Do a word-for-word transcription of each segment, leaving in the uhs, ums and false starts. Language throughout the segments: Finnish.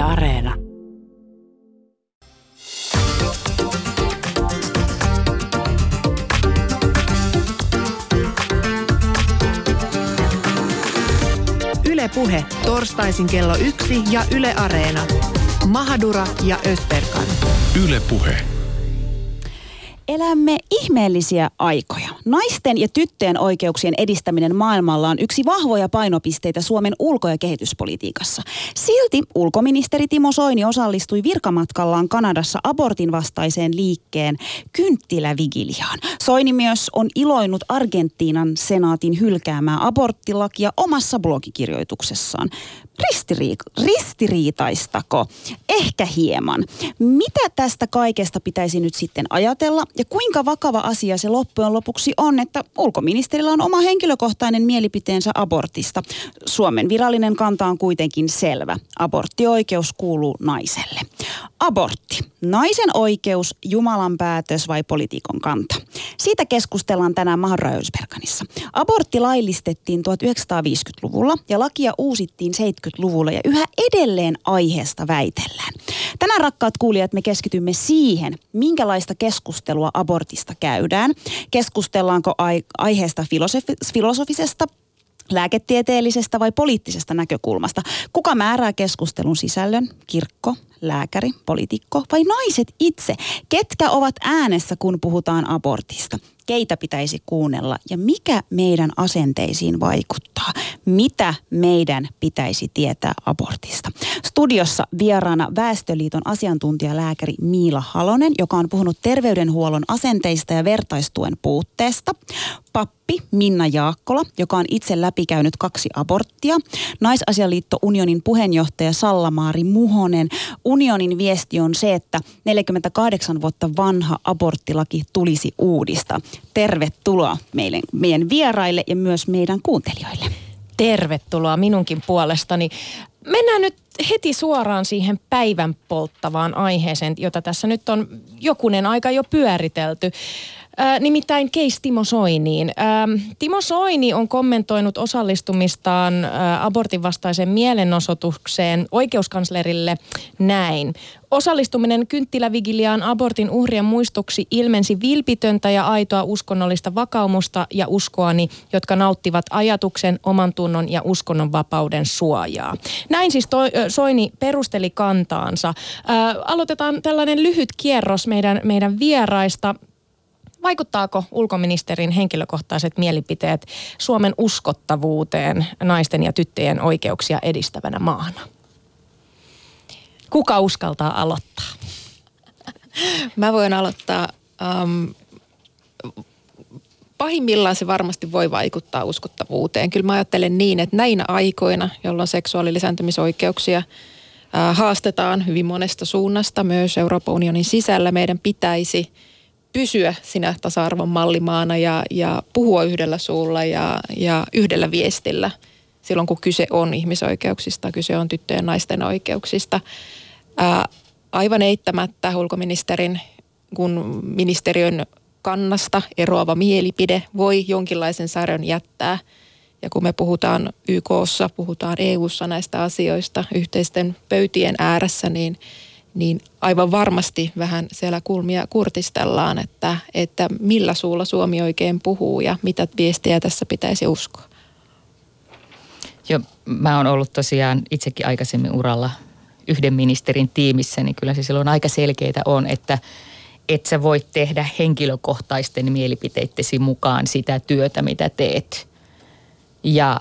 Yle Areena. Yle Puhe. Torstaisin kello yksi ja Yle Areena. Mahadura ja Özberkan. Yle Puhe. Elämme ihmeellisiä aikoja. Naisten ja tyttöjen oikeuksien edistäminen maailmalla on yksi vahvoja painopisteitä Suomen ulko- ja kehityspolitiikassa. Silti ulkoministeri Timo Soini osallistui virkamatkallaan Kanadassa abortin vastaiseen liikkeen kynttilävigiliaan. Soini myös on iloinut Argentiinan senaatin hylkäämää aborttilakia omassa blogikirjoituksessaan. Ristiriik- ristiriitaistako? Ehkä hieman. Mitä tästä kaikesta pitäisi nyt sitten ajatella ja kuinka vakava asia se loppujen lopuksi on, että ulkoministerillä on oma henkilökohtainen mielipiteensä abortista? Suomen virallinen kanta on kuitenkin selvä. Aborttioikeus kuuluu naiselle. Abortti. Naisen oikeus, Jumalan päätös vai poliitikon kanta? Siitä keskustellaan tänään Mahadura Özberkanissa. Abortti laillistettiin tuhatyhdeksänsataaviisikymmentäluvulla ja lakia uusittiin seitsemänkymmentäluvulla ja yhä edelleen aiheesta väitellään. Tänään, rakkaat kuulijat, me keskitymme siihen, minkälaista keskustelua abortista käydään. Keskustellaanko ai- aiheesta filosofi- filosofisesta, lääketieteellisestä vai poliittisesta näkökulmasta? Kuka määrää keskustelun sisällön? Kirkko, lääkäri, poliitikko vai naiset itse? Ketkä ovat äänessä, kun puhutaan abortista? Keitä pitäisi kuunnella ja mikä meidän asenteisiin vaikuttaa? Mitä meidän pitäisi tietää abortista? Studiossa vieraana Väestöliiton asiantuntijalääkäri Miila Halonen, joka on puhunut terveydenhuollon asenteista ja vertaistuen puutteesta. Pappi Minna Jaakkola, joka on itse läpikäynyt kaksi aborttia. Naisasialiitto Unionin puheenjohtaja Sallamaari Muhonen. Unionin viesti on se, että neljäkymmentäkahdeksan vuotta vanha aborttilaki tulisi uudistaa. Tervetuloa meille, meidän vieraille ja myös meidän kuuntelijoille. Tervetuloa minunkin puolestani. Mennään nyt heti suoraan siihen päivän polttavaan aiheeseen, jota tässä nyt on jokunen aika jo pyöritelty. Äh, nimittäin case Timo Soiniin. Ähm, Timo Soini on kommentoinut osallistumistaan äh, abortin vastaiseen mielenosoitukseen oikeuskanslerille näin. Osallistuminen kynttilävigiliaan abortin uhrien muistoksi ilmensi vilpitöntä ja aitoa uskonnollista vakaumusta ja uskoani, jotka nauttivat ajatuksen, oman tunnon ja uskonnon vapauden suojaa. Näin siis toi, Soini perusteli kantaansa. Äh, aloitetaan tällainen lyhyt kierros meidän, meidän vieraista. Vaikuttaako ulkoministerin henkilökohtaiset mielipiteet Suomen uskottavuuteen naisten ja tyttöjen oikeuksia edistävänä maana? Kuka uskaltaa aloittaa? Mä voin aloittaa. Um, pahimmillaan se varmasti voi vaikuttaa uskottavuuteen. Kyllä mä ajattelen niin, että näinä aikoina, jolloin seksuaalisääntymisoikeuksia haastetaan hyvin monesta suunnasta, myös Euroopan unionin sisällä, meidän pitäisi pysyä sinä tasa-arvon mallimaana ja, ja puhua yhdellä suulla ja, ja yhdellä viestillä silloin, kun kyse on ihmisoikeuksista, kyse on tyttöjen ja naisten oikeuksista. Ää, aivan eittämättä ulkoministerin, kun ministeriön kannasta eroava mielipide voi jonkinlaisen särön jättää. Ja kun me puhutaan Y K:ssa, puhutaan E U:ssa näistä asioista yhteisten pöytien ääressä, niin niin aivan varmasti vähän siellä kulmia kurtistellaan, että, että millä suulla Suomi oikein puhuu ja mitä viestiä tässä pitäisi uskoa. Joo, mä oon ollut tosiaan itsekin aikaisemmin uralla yhden ministerin tiimissä, niin kyllä se silloin aika selkeää on, että et sä voit tehdä henkilökohtaisten mielipiteittesi mukaan sitä työtä, mitä teet. Ja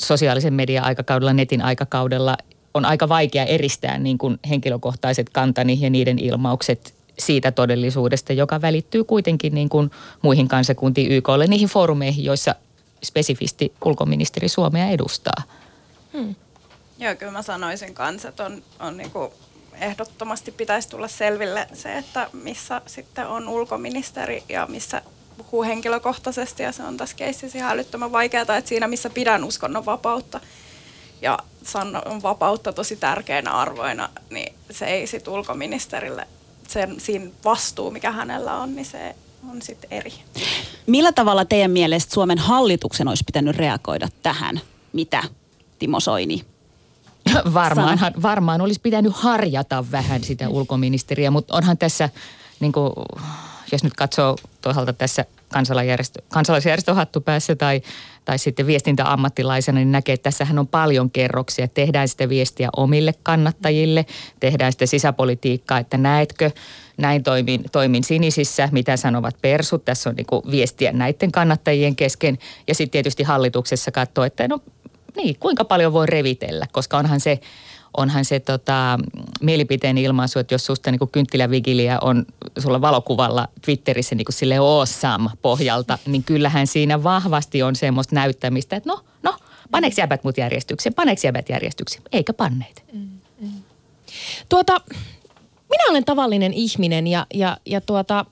sosiaalisen median aikakaudella, netin aikakaudella on aika vaikea eristää niin kuin henkilökohtaiset kantani ja niiden ilmaukset siitä todellisuudesta, joka välittyy kuitenkin niin kuin muihin kansakuntiin, Y K:lle, niihin foorumeihin, joissa spesifisti ulkoministeri Suomea edustaa. Hmm. Joo, kyllä mä sanoisin kanssa, että on, on niin kuin ehdottomasti pitäisi tulla selville se, että missä sitten on ulkoministeri ja missä puhuu henkilökohtaisesti, ja se on tässä keississä ihan älyttömän vaikeaa, että siinä missä pidän uskonnonvapautta ja on vapautta tosi tärkeänä arvoina, niin se ei sitten ulkoministerille, sen, siinä vastuu, mikä hänellä on, niin se on sitten eri. Millä tavalla teidän mielestä Suomen hallituksen olisi pitänyt reagoida tähän? Mitä, Timo Soini, Varmaan, varmaan olisi pitänyt harjata vähän sitä ulkoministeriä, mutta onhan tässä, niin kuin, jos nyt katsoo toisaalta tässä kansalaisjärjestö, kansalaisjärjestön hattupäässä tai, tai sitten viestintäammattilaisena, niin näkee, että tässähän on paljon kerroksia. Tehdään sitä viestiä omille kannattajille, tehdään sitä sisäpolitiikkaa, että näetkö, näin toimin, toimin sinisissä, mitä sanovat persut. Tässä on niin kuin viestiä näiden kannattajien kesken ja sitten tietysti hallituksessa katsoo, että no niin, kuinka paljon voi revitellä, koska onhan se, onhan se tota, mielipiteen ilmaisu, että jos susta niinku kynttilävigiliä on sulla valokuvalla Twitterissä niinku silleen awesome pohjalta, niin kyllähän siinä vahvasti on semmoista näyttämistä, että no, no, paneeksi jäbät mut järjestykseen, paneeksi jäbät järjestykseen, eikä panneet. Mm, mm. Tuota, minä olen tavallinen ihminen ja, ja, ja tuota...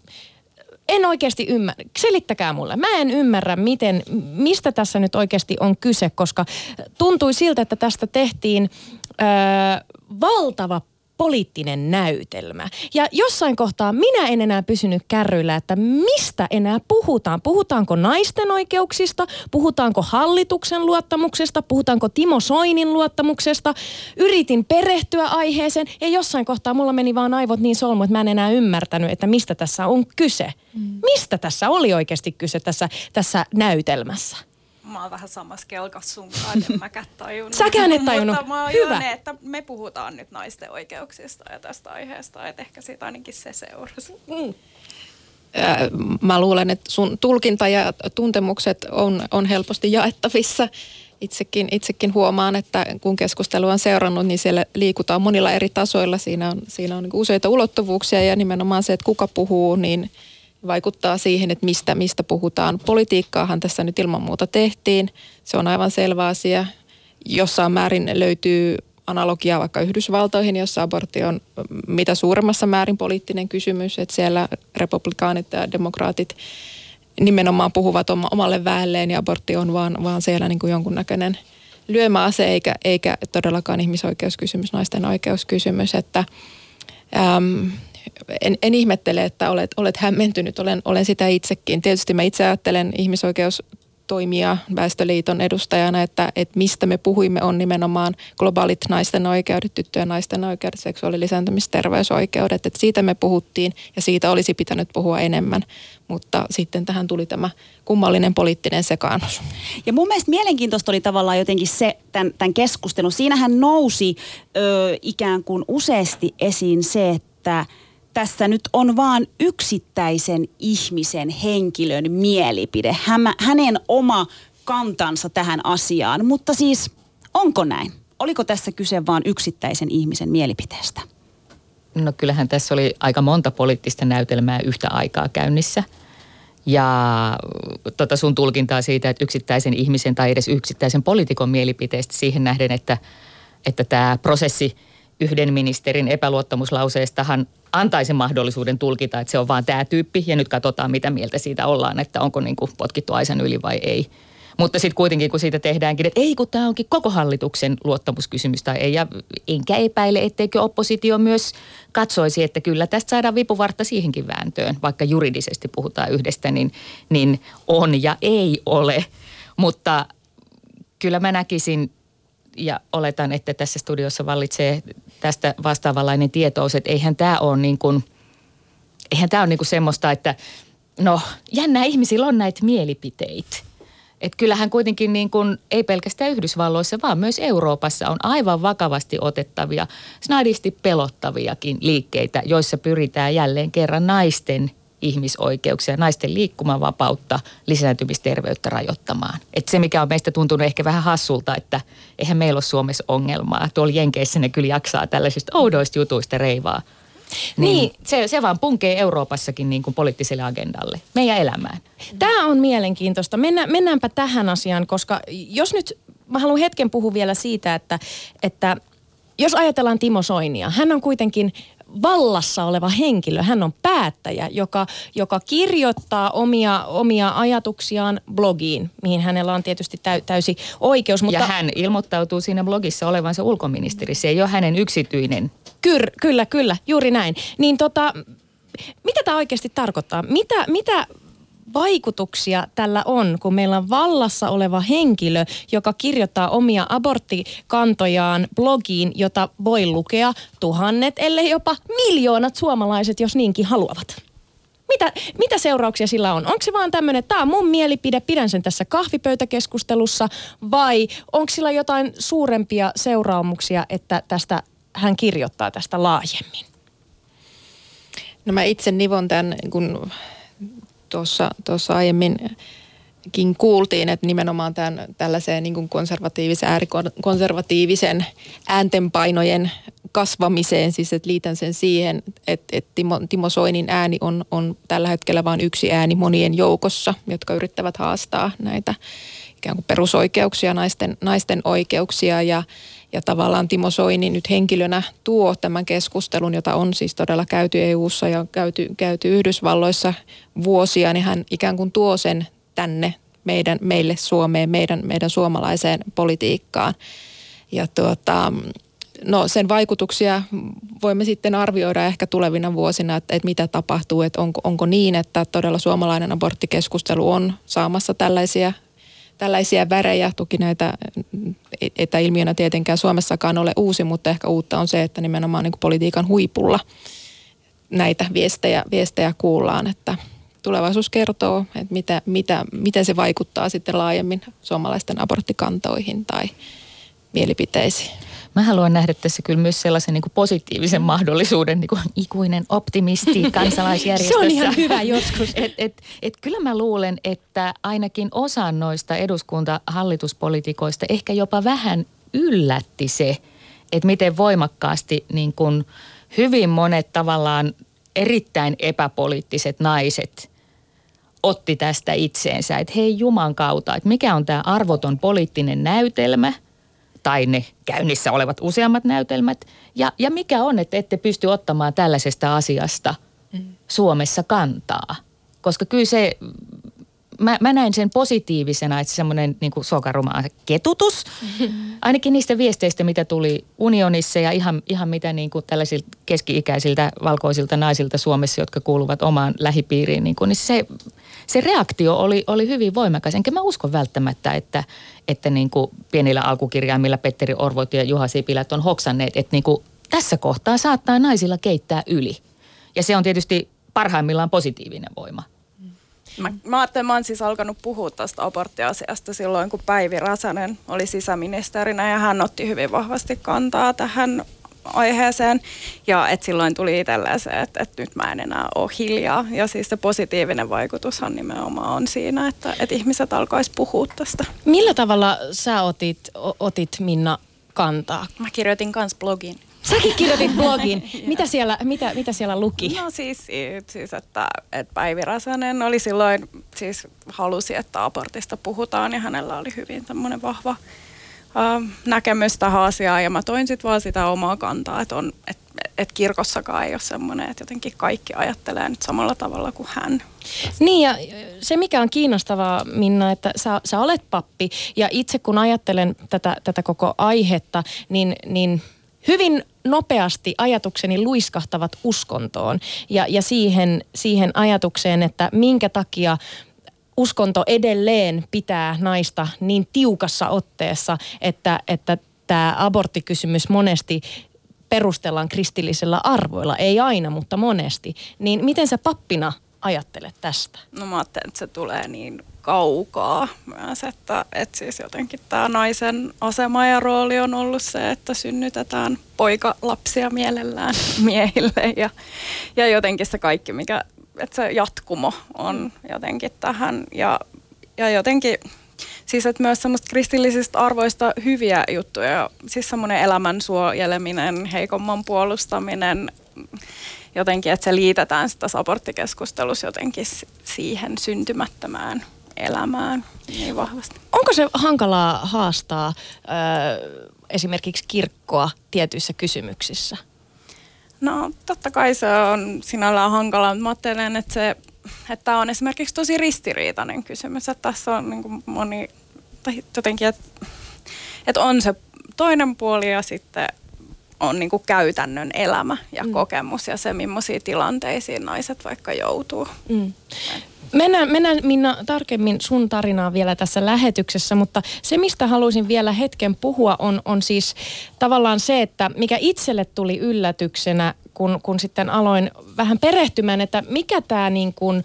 En oikeasti ymmärrä. Selittäkää mulle. Mä en ymmärrä, miten, mistä tässä nyt oikeasti on kyse, koska tuntui siltä, että tästä tehtiin öö, valtava poliittinen näytelmä. Ja jossain kohtaa minä en enää pysynyt kärryillä, että mistä enää puhutaan. Puhutaanko naisten oikeuksista? Puhutaanko hallituksen luottamuksesta? Puhutaanko Timo Soinin luottamuksesta? Yritin perehtyä aiheeseen ja jossain kohtaa mulla meni vaan aivot niin solmu, että mä en enää ymmärtänyt, että mistä tässä on kyse. Mm. Mistä tässä oli oikeasti kyse tässä, tässä näytelmässä? Mä oon vähän samassa kelkassa sunkaan, en mäkään tajunnut. Säkään et tajunnut. Mutta mä oon hyvä. Ne, että me puhutaan nyt naisten oikeuksista ja tästä aiheesta, että ehkä siitä ainakin se seurasi. Mm. Mä luulen, että sun tulkinta ja tuntemukset on, on helposti jaettavissa. Itsekin, itsekin huomaan, että kun keskustelua on seurannut, niin siellä liikutaan monilla eri tasoilla. Siinä on, siinä on niin kuin useita ulottuvuuksia ja nimenomaan se, että kuka puhuu, niin vaikuttaa siihen, että mistä, mistä puhutaan. Politiikkaahan tässä nyt ilman muuta tehtiin. Se on aivan selvä asia. Jossain määrin löytyy analogiaa vaikka Yhdysvaltoihin, jossa abortti on mitä suuremmassa määrin poliittinen kysymys. Että siellä republikaanit ja demokraatit nimenomaan puhuvat omalle väelleen ja abortti on vaan, vaan siellä niin kuin jonkunnäköinen lyömäase eikä, eikä todellakaan ihmisoikeuskysymys, naisten oikeuskysymys. Että... Äm, En, en ihmettele, että olet, olet hämmentynyt, olen, olen sitä itsekin. Tietysti mä itse ajattelen ihmisoikeustoimia Väestöliiton edustajana, että, että mistä me puhuimme on nimenomaan globaalit naisten oikeudet, tyttöjen naisten oikeudet, seksuaali- lisääntymisterveysoikeudet. Että siitä me puhuttiin ja siitä olisi pitänyt puhua enemmän, mutta sitten tähän tuli tämä kummallinen poliittinen sekaannus. Ja mun mielestä mielenkiintoista oli tavallaan jotenkin se tämän, tämän keskustelun. Siinähän nousi ö, ikään kuin useasti esiin se, että tässä nyt on vaan yksittäisen ihmisen henkilön mielipide, hänen oma kantansa tähän asiaan, mutta siis onko näin? Oliko tässä kyse vaan yksittäisen ihmisen mielipiteestä? No kyllähän tässä oli aika monta poliittista näytelmää yhtä aikaa käynnissä. Ja tota sun tulkintaa siitä, että yksittäisen ihmisen tai edes yksittäisen poliitikon mielipiteestä siihen nähden, että, että tämä prosessi yhden ministerin epäluottamuslauseestahan antaisi mahdollisuuden tulkita, että se on vaan tämä tyyppi ja nyt katsotaan, mitä mieltä siitä ollaan, että onko niin kuin potkittu aisan yli vai ei. Mutta sitten kuitenkin, kun siitä tehdäänkin, että ei kun tämä onkin koko hallituksen luottamuskysymys tai ei, ja enkä epäile, etteikö oppositio myös katsoisi, että kyllä tästä saadaan vipuvartta siihenkin vääntöön, vaikka juridisesti puhutaan yhdestä, niin, niin on ja ei ole. Mutta kyllä mä näkisin, ja oletan, että tässä studiossa vallitsee tästä vastaavanlainen tietous, että eihän tämä ole niin kuin, eihän tämä ole niin kuin semmoista, että no jännää ihmisillä on näitä mielipiteitä. Että kyllähän kuitenkin niin kuin, ei pelkästään Yhdysvalloissa, vaan myös Euroopassa on aivan vakavasti otettavia, snadisti pelottaviakin liikkeitä, joissa pyritään jälleen kerran naisten ihmisoikeuksia, naisten liikkumavapautta, lisääntymisterveyttä rajoittamaan. Että se, mikä on meistä tuntunut ehkä vähän hassulta, että eihän meillä ole Suomessa ongelmaa. Tuolla Jenkeissä ne kyllä jaksaa tällaisista oudoista jutuista reivaa. Niin, niin se, se vaan punkee Euroopassakin niin kuin poliittiselle agendalle, meidän elämään. Tämä on mielenkiintoista. Mennään, mennäänpä tähän asiaan, koska jos nyt, mä haluan hetken puhua vielä siitä, että, että jos ajatellaan Timo Soinia, hän on kuitenkin vallassa oleva henkilö, hän on päättäjä, joka, joka kirjoittaa omia, omia ajatuksiaan blogiin, mihin hänellä on tietysti täy, täysi oikeus. Mutta... Ja hän ilmoittautuu siinä blogissa olevansa ulkoministeri, se ei ole hänen yksityinen. Kyr, kyllä, kyllä, juuri näin. Niin tota, mitä tämä oikeasti tarkoittaa? Mitä, mitä vaikutuksia tällä on, kun meillä on vallassa oleva henkilö, joka kirjoittaa omia aborttikantojaan blogiin, jota voi lukea tuhannet, ellei jopa miljoonat suomalaiset, jos niinkin haluavat? Mitä, mitä seurauksia sillä on? Onko se vaan tämmöinen, että tämä on mun mielipide, pidän sen tässä kahvipöytäkeskustelussa, vai onko sillä jotain suurempia seuraamuksia, että tästä hän kirjoittaa tästä laajemmin? No mä itse nivon tämän, kun tuossa, tuossa aiemminkin kuultiin, että nimenomaan tämän, tällaiseen niin kuin konservatiivisen, äärikonservatiivisen ääntenpainojen kasvamiseen, siis että liitän sen siihen, että, että Timo, Timo Soinin ääni on, on tällä hetkellä vain yksi ääni monien joukossa, jotka yrittävät haastaa näitä ikään kuin perusoikeuksia, naisten, naisten oikeuksia ja Ja tavallaan Timo Soini nyt henkilönä tuo tämän keskustelun, jota on siis todella käyty E U:ssa ja käyty, käyty Yhdysvalloissa vuosia, niin hän ikään kuin tuo sen tänne meidän, meille Suomeen, meidän, meidän suomalaiseen politiikkaan. Ja tuota, no sen vaikutuksia voimme sitten arvioida ehkä tulevina vuosina, että, että mitä tapahtuu, että onko, onko niin, että todella suomalainen aborttikeskustelu on saamassa tällaisia Tällaisia värejä, toki näitä etäilmiönä tietenkään Suomessakaan ole uusi, mutta ehkä uutta on se, että nimenomaan niin kuin politiikan huipulla näitä viestejä, viestejä kuullaan, että tulevaisuus kertoo, että mitä, mitä, miten se vaikuttaa sitten laajemmin suomalaisten aborttikantoihin tai mielipiteisiin. Mä haluan nähdä tässä kyllä myös sellaisen niin kuin positiivisen mahdollisuuden, niin kuin ikuinen optimisti kansalaisjärjestössä. Se on ihan hyvä joskus. Et, et, et kyllä mä luulen, että ainakin osa noista eduskuntahallituspolitiikoista ehkä jopa vähän yllätti se, että miten voimakkaasti niin kuin hyvin monet tavallaan erittäin epäpoliittiset naiset otti tästä itseensä. Että hei juman kautta, että mikä on tämä arvoton poliittinen näytelmä tai ne käynnissä olevat useammat näytelmät. Ja, ja mikä on, että ette pysty ottamaan tällaisesta asiasta mm. Suomessa kantaa? Koska kyllä se, mä, mä näin sen positiivisena, että semmoinen niin kuin sokaruma ketutus, mm-hmm. ainakin niistä viesteistä, mitä tuli unionissa ja ihan, ihan mitä niin kuin tällaisilta keski-ikäisiltä valkoisilta naisilta Suomessa, jotka kuuluvat omaan lähipiiriin, niin, kuin, niin se, se reaktio oli, oli hyvin voimakas. Enkä mä usko välttämättä, että että niin kuin pienillä alkukirjaimilla Petteri Orvot ja Juha Sipilät on hoksanneet, että niin kuin tässä kohtaa saattaa naisilla keittää yli. Ja se on tietysti parhaimmillaan positiivinen voima. Mä, mä ajattelen, mä oon siis alkanut puhua tästä aborttiasiasta silloin, kun Päivi Rasanen oli sisäministerinä ja hän otti hyvin vahvasti kantaa tähän aiheeseen. Ja että silloin tuli itselleen se, että, että nyt mä en enää ole hiljaa. Ja siis se positiivinen vaikutushan nimenomaan on siinä, että, että ihmiset alkaisi puhua tästä. Millä tavalla sä otit, otit Minna kantaa? Mä kirjoitin kans blogin. Säkin kirjoitit blogin. Mitä siellä, mitä, mitä siellä luki? No siis, siis että, että Päivi Rasanen oli silloin, siis halusi, että abortista puhutaan ja hänellä oli hyvin tämmöinen vahva näkemys tähän asiaan ja mä toin sitten vaan sitä omaa kantaa, että et, et kirkossakaan ei ole semmoinen, että jotenkin kaikki ajattelee nyt samalla tavalla kuin hän. Niin ja se mikä on kiinnostavaa Minna, että sä, sä olet pappi ja itse kun ajattelen tätä, tätä koko aihetta, niin, niin hyvin nopeasti ajatukseni luiskahtavat uskontoon ja, ja siihen, siihen ajatukseen, että minkä takia uskonto edelleen pitää naista niin tiukassa otteessa, että, että tämä aborttikysymys monesti perustellaan kristillisillä arvoilla. Ei aina, mutta monesti. Niin miten sä pappina ajattelet tästä? No mä ajattelen, että se tulee niin kaukaa myös, että, että siis jotenkin tämä naisen asema ja rooli on ollut se, että synnytetään poikalapsia mielellään miehille ja, ja jotenkin se kaikki, mikä että se jatkumo on jotenkin tähän ja, ja jotenkin siis, että myös semmoista kristillisistä arvoista hyviä juttuja, siis semmoinen elämän suojeleminen, heikomman puolustaminen, jotenkin, että se liitetään sitten tässä aborttikeskustelussa jotenkin siihen syntymättömään elämään niin vahvasti. Onko se hankalaa haastaa ö, esimerkiksi kirkkoa tietyissä kysymyksissä? No totta kai se on sinällään hankalaa, mutta mä ajattelen, että, se, että tämä on esimerkiksi tosi ristiriitainen kysymys, että tässä on niin kuin moni, tai jotenkin, että, että on se toinen puoli ja sitten on niin kuin käytännön elämä ja mm. kokemus ja se, millaisiin tilanteisiin naiset vaikka joutuu. Mm. Mennään, mennään Minna tarkemmin sun tarinaa vielä tässä lähetyksessä, mutta se mistä haluaisin vielä hetken puhua on, on siis tavallaan se, että mikä itselle tuli yllätyksenä, kun, kun sitten aloin vähän perehtymään, että mikä tämä niin kuin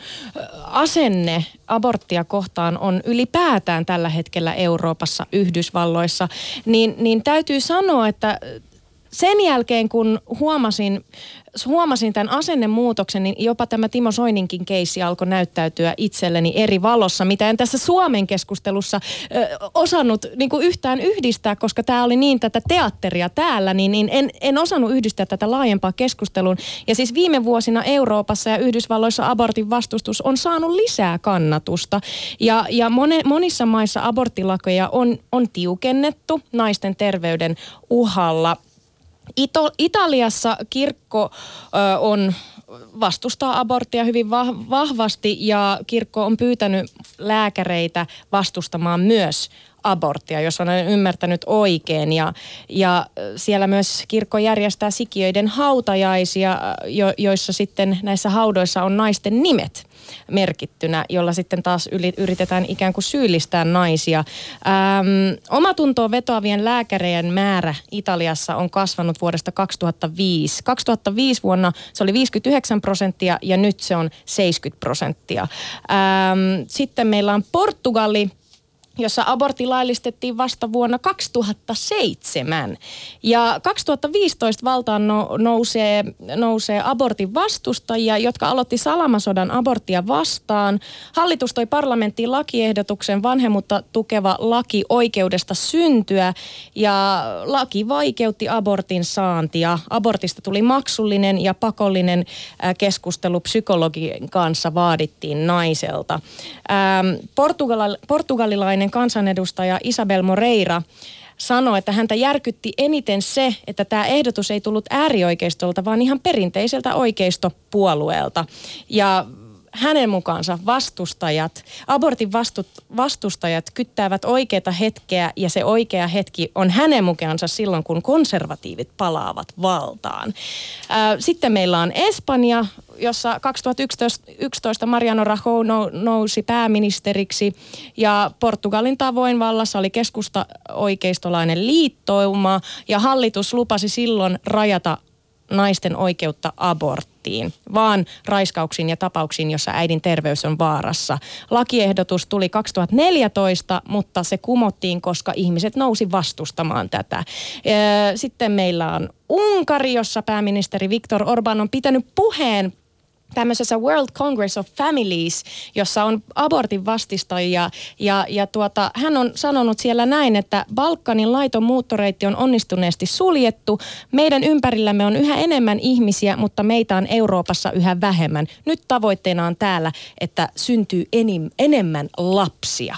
asenne aborttia kohtaan on ylipäätään tällä hetkellä Euroopassa, Yhdysvalloissa, niin, niin täytyy sanoa, että sen jälkeen, kun huomasin, huomasin tämän asennemuutoksen, niin jopa tämä Timo Soininkin keissi alkoi näyttäytyä itselleni eri valossa, mitä en tässä Suomen keskustelussa ö, osannut niin kuin yhtään yhdistää, koska tämä oli niin tätä teatteria täällä, niin, niin en, en osannut yhdistää tätä laajempaa keskusteluun. Ja siis viime vuosina Euroopassa ja Yhdysvalloissa abortin vastustus on saanut lisää kannatusta. Ja, ja mone, monissa maissa aborttilakoja on, on tiukennettu naisten terveyden uhalla. Ito, Italiassa kirkko ö, on, vastustaa aborttia hyvin va, vahvasti ja kirkko on pyytänyt lääkäreitä vastustamaan myös aborttia, jos olen ymmärtänyt oikein. Ja, ja siellä myös kirkko järjestää sikiöiden hautajaisia, jo, joissa sitten näissä haudoissa on naisten nimet merkittynä, jolla sitten taas yli, yritetään ikään kuin syyllistää naisia. Öm, omatuntoon vetoavien lääkäreiden määrä Italiassa on kasvanut vuodesta kaksituhattaviisi. kaksituhattaviisi vuonna se oli viisikymmentäyhdeksän prosenttia ja nyt se on seitsemänkymmentä prosenttia. Öm, sitten meillä on Portugali, jossa abortti laillistettiin vasta vuonna kaksituhattaseitsemän. Ja kaksituhattaviisitoista valtaan nousee, nousee abortin vastustajia, jotka aloitti salamasodan aborttia vastaan. Hallitus toi parlamenttiin lakiehdotuksen vanhemmuutta tukeva laki oikeudesta syntyä, ja laki vaikeutti abortin saantia. Abortista tuli maksullinen ja pakollinen keskustelu psykologin kanssa vaadittiin naiselta. Portugal, portugalilainen kansanedustaja Isabel Moreira sanoi, että häntä järkytti eniten se, että tämä ehdotus ei tullut äärioikeistolta, vaan ihan perinteiseltä oikeistopuolueelta. Ja hänen mukaansa vastustajat, abortin vastustajat kyttäävät oikeata hetkeä, ja se oikea hetki on hänen mukaansa silloin, kun konservatiivit palaavat valtaan. Sitten meillä on Espanja, jossa kaksituhattayksitoista Mariano Rajoy nousi pääministeriksi, ja Portugalin tavoin vallassa oli keskusta-oikeistolainen liittouma, ja hallitus lupasi silloin rajata naisten oikeutta aborttiin, vaan raiskauksiin ja tapauksiin, jossa äidin terveys on vaarassa. Lakiehdotus tuli kaksituhattaneljätoista, mutta se kumottiin, koska ihmiset nousi vastustamaan tätä. Sitten meillä on Unkari, jossa pääministeri Viktor Orbán on pitänyt puheen tämmöisessä World Congress of Families, jossa on abortin vastustajia. Ja, ja tuota, hän on sanonut siellä näin, että Balkanin laiton muuttoreitti on onnistuneesti suljettu. Meidän ympärillämme on yhä enemmän ihmisiä, mutta meitä on Euroopassa yhä vähemmän. Nyt tavoitteena on täällä, että syntyy enim, enemmän lapsia.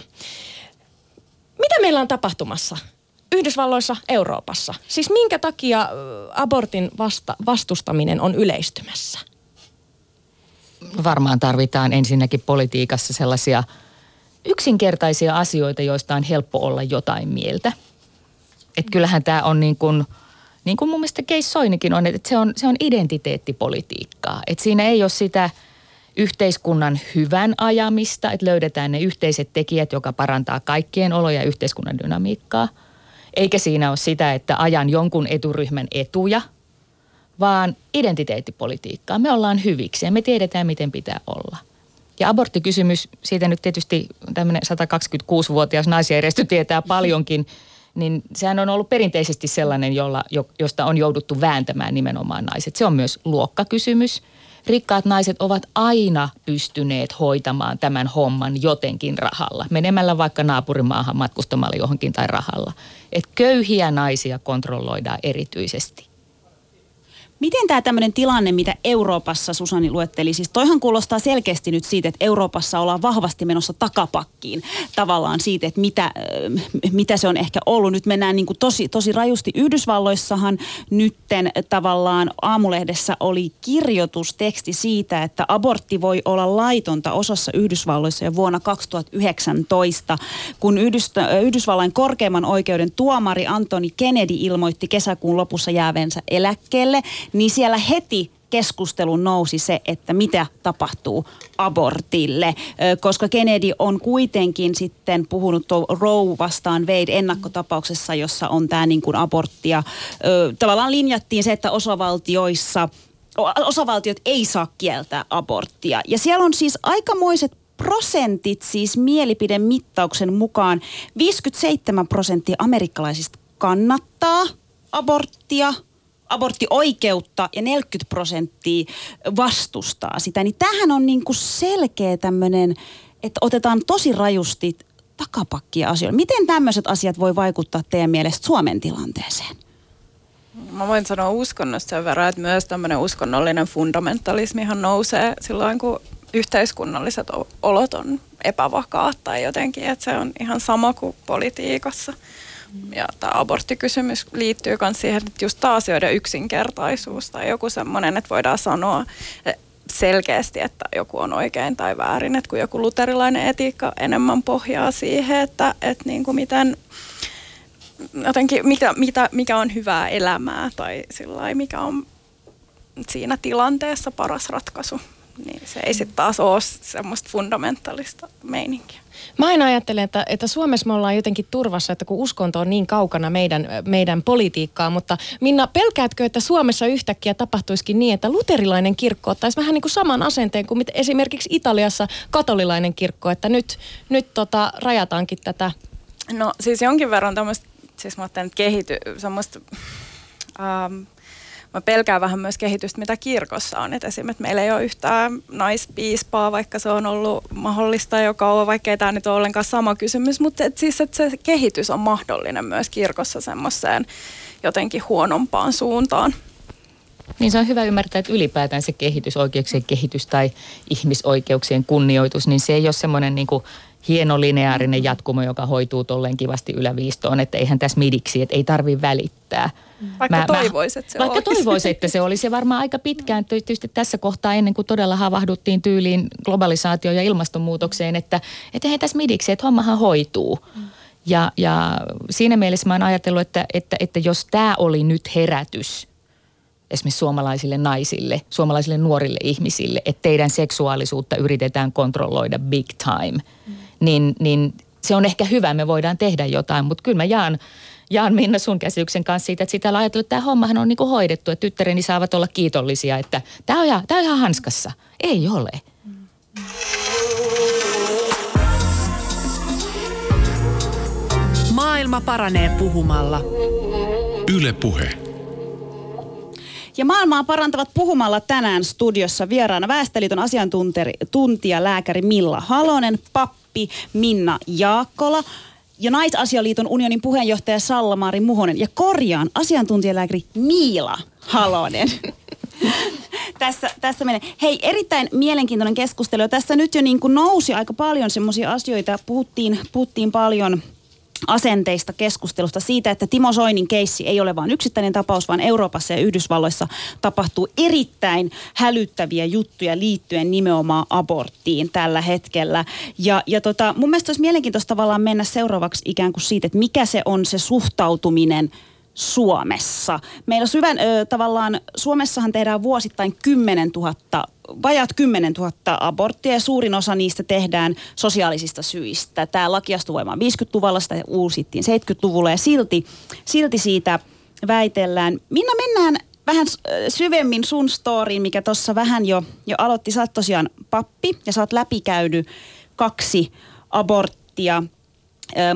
Mitä meillä on tapahtumassa Yhdysvalloissa, Euroopassa? Siis minkä takia abortin vasta, vastustaminen on yleistymässä? Varmaan tarvitaan ensinnäkin politiikassa sellaisia yksinkertaisia asioita, joista on helppo olla jotain mieltä. Että kyllähän tämä on niin kuin, niin kuin mun mielestä Keissi Soinikin on, että se on, se on identiteettipolitiikkaa. Että siinä ei ole sitä yhteiskunnan hyvän ajamista, että löydetään ne yhteiset tekijät, joka parantaa kaikkien oloja ja yhteiskunnan dynamiikkaa. Eikä siinä ole sitä, että ajan jonkun eturyhmän etuja, vaan identiteettipolitiikkaa. Me ollaan hyviksi ja me tiedetään, miten pitää olla. Ja aborttikysymys, siitä nyt tietysti tämmöinen sata kaksikymmentäkuusivuotias naisjärjestö tietää paljonkin, niin sehän on ollut perinteisesti sellainen, jolla, josta on jouduttu vääntämään nimenomaan naiset. Se on myös luokkakysymys. Rikkaat naiset ovat aina pystyneet hoitamaan tämän homman jotenkin rahalla, menemällä vaikka naapurimaahan matkustamalla johonkin tai rahalla. Et köyhiä naisia kontrolloidaan erityisesti. Miten tämä tämmöinen tilanne, mitä Euroopassa Susani luetteli, siis toihan kuulostaa selkeästi nyt siitä, että Euroopassa ollaan vahvasti menossa takapakkiin tavallaan siitä, että mitä, mitä se on ehkä ollut. Nyt mennään niin kuin tosi, tosi rajusti. Yhdysvalloissahan nytten tavallaan aamulehdessä oli kirjoitusteksti siitä, että abortti voi olla laitonta osassa Yhdysvalloissa jo vuonna kaksituhattayhdeksäntoista, kun Yhdys- Yhdysvallan korkeimman oikeuden tuomari Antoni Kennedy ilmoitti kesäkuun lopussa jäävänsä eläkkeelle, niin siellä heti keskustelu nousi se, että mitä tapahtuu abortille, koska Kennedy on kuitenkin sitten puhunut Roe vastaan Wade ennakkotapauksessa, jossa on tämä niin kuin aborttia. Tavallaan linjattiin se, että osavaltioissa, osavaltiot ei saa kieltää aborttia. Ja siellä on siis aikamoiset prosentit, siis mielipidemittauksen mukaan viisikymmentäseitsemän prosenttia amerikkalaisista kannattaa aborttia, aborttioikeutta, ja neljäkymmentä prosenttia vastustaa sitä. Niin tämähän on niinku selkeä tämmöinen, että otetaan tosi rajusti takapakkia asioita. Miten tämmöiset asiat voi vaikuttaa teidän mielestä Suomen tilanteeseen? Mä voin sanoa uskonnosta sen verran, että myös tämmöinen uskonnollinen fundamentalismihan nousee silloin, kun yhteiskunnalliset olot on epävakaat tai jotenkin, että se on ihan sama kuin politiikassa. Ja tämä aborttikysymys liittyy myös siihen, että just tämä asioiden yksinkertaisuus tai joku semmoinen, että voidaan sanoa selkeästi, että joku on oikein tai väärin, että kun joku luterilainen etiikka enemmän pohjaa siihen, että, että niin kuin miten, jotenkin mikä, mitä, mikä on hyvää elämää tai sillai, mikä on siinä tilanteessa paras ratkaisu. Niin se ei sitten taas ole semmoista fundamentaalista meininkiä. Mä aina ajattelen, että, että Suomessa me ollaan jotenkin turvassa, että kun uskonto on niin kaukana meidän, meidän politiikkaa, mutta Minna, pelkäätkö, että Suomessa yhtäkkiä tapahtuisikin niin, että luterilainen kirkko ottaisi vähän niin kuin saman asenteen kuin esimerkiksi Italiassa katolilainen kirkko, että nyt, nyt tota, rajataankin tätä? No siis jonkin verran tämmöistä, siis mä ajattelin, että kehity, semmoista... Ähm, Mä pelkään vähän myös kehitystä, mitä kirkossa on. Et esimerkiksi että meillä ei ole yhtään naispiispaa, vaikka se on ollut mahdollista jo kauan, vaikka ei tämä nyt ole ollenkaan sama kysymys. Mutta et siis, että se kehitys on mahdollinen myös kirkossa semmoiseen jotenkin huonompaan suuntaan. Niin se on hyvä ymmärtää, että ylipäätään se kehitys, oikeuksien kehitys tai ihmisoikeuksien kunnioitus, niin se ei ole semmoinen niin kuin hieno lineaarinen jatkumo, joka hoituu tolleen kivasti yläviistoon, että eihän tässä midiksi, että ei tarvitse välittää. Vaikka mä, toivois, että se vaikka olisi. Toivois, että se olisi. Ja varmaan aika pitkään, tietysti tässä kohtaa ennen kuin todella havahduttiin tyyliin globalisaatioon ja ilmastonmuutokseen, että eihän tässä midiksi, että hommahan hoituu. Mm. Ja, ja siinä mielessä mä oon ajatellut, että, että, että jos tämä oli nyt herätys esimerkiksi suomalaisille naisille, suomalaisille nuorille ihmisille, että teidän seksuaalisuutta yritetään kontrolloida big time, mm. niin, niin se on ehkä hyvä, me voidaan tehdä jotain, mutta kyllä mä jaan, jaan Minna sun käsityksen kanssa siitä, että sitä on ajatellut, että tämä hommahan on niinku hoidettu, että tyttäreni saavat olla kiitollisia, että tämä on, ihan, tämä on ihan hanskassa. Ei ole. Mm. Maailma paranee puhumalla. Yle Puhe. Ja maailmaa parantavat puhumalla tänään studiossa vieraana Väestöliiton asiantuntija lääkäri Miila Halonen, pappi Minna Jaakkola ja Naisasialiiton unionin puheenjohtaja Sallamaari Muhonen ja korjaan asiantuntijalääkäri Miila Halonen. Tässä, tässä menee. Hei, erittäin mielenkiintoinen keskustelu. Tässä nyt jo niin kuin nousi aika paljon semmoisia asioita. Puhuttiin, puhuttiin paljon asenteista, keskustelusta siitä, että Timo Soinin keissi ei ole vain yksittäinen tapaus, vaan Euroopassa ja Yhdysvalloissa tapahtuu erittäin hälyttäviä juttuja liittyen nimenomaan aborttiin tällä hetkellä. Ja, ja tota, mun mielestä olisi mielenkiintoista tavallaan mennä seuraavaksi ikään kuin siitä, että mikä se on se suhtautuminen Suomessa. Meillä syvän, ö, tavallaan Suomessahan tehdään vuosittain kymmenentuhatta, vajaat kymmenentuhatta aborttia ja suurin osa niistä tehdään sosiaalisista syistä. Tämä laki astui voimaan viisikymmentäluvulla, sitä uusittiin seitsemänkymmentäluvulla ja silti, silti siitä väitellään. Minna, mennään vähän syvemmin sun storyin, mikä tuossa vähän jo, jo aloitti. Sä oot tosiaan pappi ja sä oot läpikäynyt kaksi aborttia.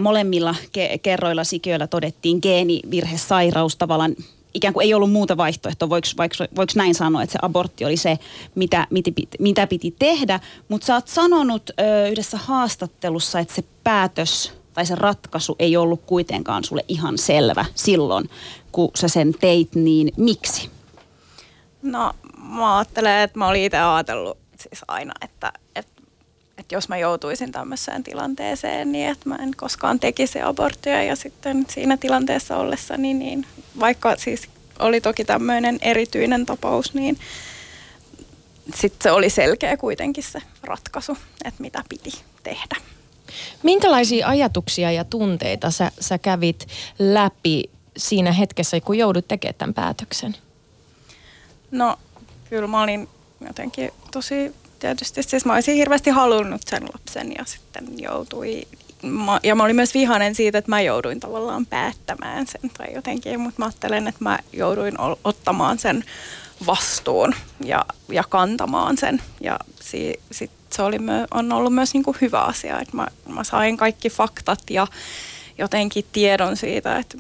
Molemmilla ke- kerroilla sikiöillä todettiin geenivirhesairaus tavallaan. Ikään kuin ei ollut muuta vaihtoehtoa. Voiko, voiko, voiko näin sanoa, että se abortti oli se, mitä, mitä, piti, mitä piti tehdä. Mutta sä oot sanonut ö, yhdessä haastattelussa, että se päätös tai se ratkaisu ei ollut kuitenkaan sulle ihan selvä silloin, kun sä sen teit. Niin miksi? No mä ajattelen, että mä olin itse ajatellut siis aina, että... että Että jos mä joutuisin tämmöiseen tilanteeseen, niin että mä en koskaan tekisi aborttia ja sitten siinä tilanteessa ollessani, niin vaikka siis oli toki tämmöinen erityinen tapaus, niin sitten se oli selkeä kuitenkin se ratkaisu, että mitä piti tehdä. Minkälaisia ajatuksia ja tunteita sä, sä kävit läpi siinä hetkessä, kun joudut tekemään tämän päätöksen? No Kyllä mä olin jotenkin tosi tietysti, siis mä olisin hirveästi halunnut sen lapsen ja sitten joutui, mä, ja mä olin myös vihainen siitä, että mä jouduin tavallaan päättämään sen tai jotenkin, mutta mä ajattelen, että mä jouduin ottamaan sen vastuun ja, ja kantamaan sen ja si, sit se oli, on ollut myös niin kuin hyvä asia, että mä, mä sain kaikki faktat ja jotenkin tiedon siitä, että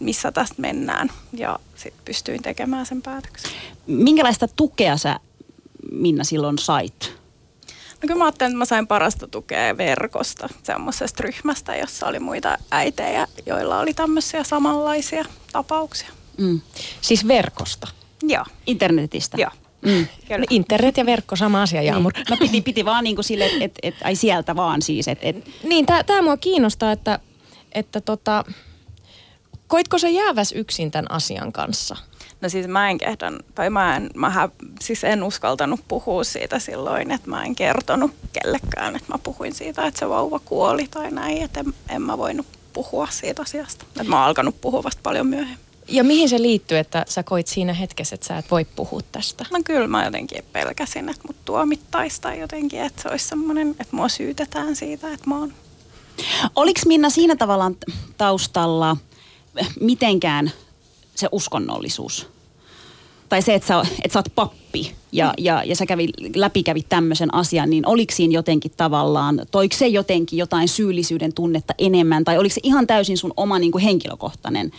missä tästä mennään ja sitten pystyin tekemään sen päätöksen. Minkälaista tukea sä, Minna, silloin sait? No kyllä mä ajattelin, että mä sain parasta tukea verkosta, semmoisesta ryhmästä, jossa oli muita äitejä, joilla oli tämmöisiä samanlaisia tapauksia. Mm. Siis verkosta? Joo. Internetistä? Joo. Mm. No internet ja verkko, sama asia, Jaamur. Niin. Mä piti, piti vaan niin kuin sille, että et, et, ai sieltä vaan siis. Et, et. Niin, tää, tää mua kiinnostaa, että, että tota... Koitko sä jääväs yksin tämän asian kanssa? No siis mä en kehdan, tai mä en, mä siis en uskaltanut puhua siitä silloin, että mä en kertonut kellekään, että mä puhuin siitä, että se vauva kuoli tai näin, että en, en mä voinut puhua siitä asiasta. Että mä oon alkanut puhua vasta paljon myöhemmin. Ja mihin se liittyy, että sä koit siinä hetkessä, että sä et voi puhua tästä? No kyllä mä jotenkin pelkäsin, että mut tuomittaisi tai jotenkin, että se olisi semmoinen, että mua syytetään siitä, että mä oon. Oliko, Minna, siinä tavallaan taustalla mitenkään se uskonnollisuus? Tai se, että sä, että sä oot pappi ja, mm. ja, ja sä kävi, läpikävit tämmöisen asian, niin oliko siinä jotenkin tavallaan, toiko se jotenkin jotain syyllisyyden tunnetta enemmän, tai oliko se ihan täysin sun oma niin kuin henkilökohtainen?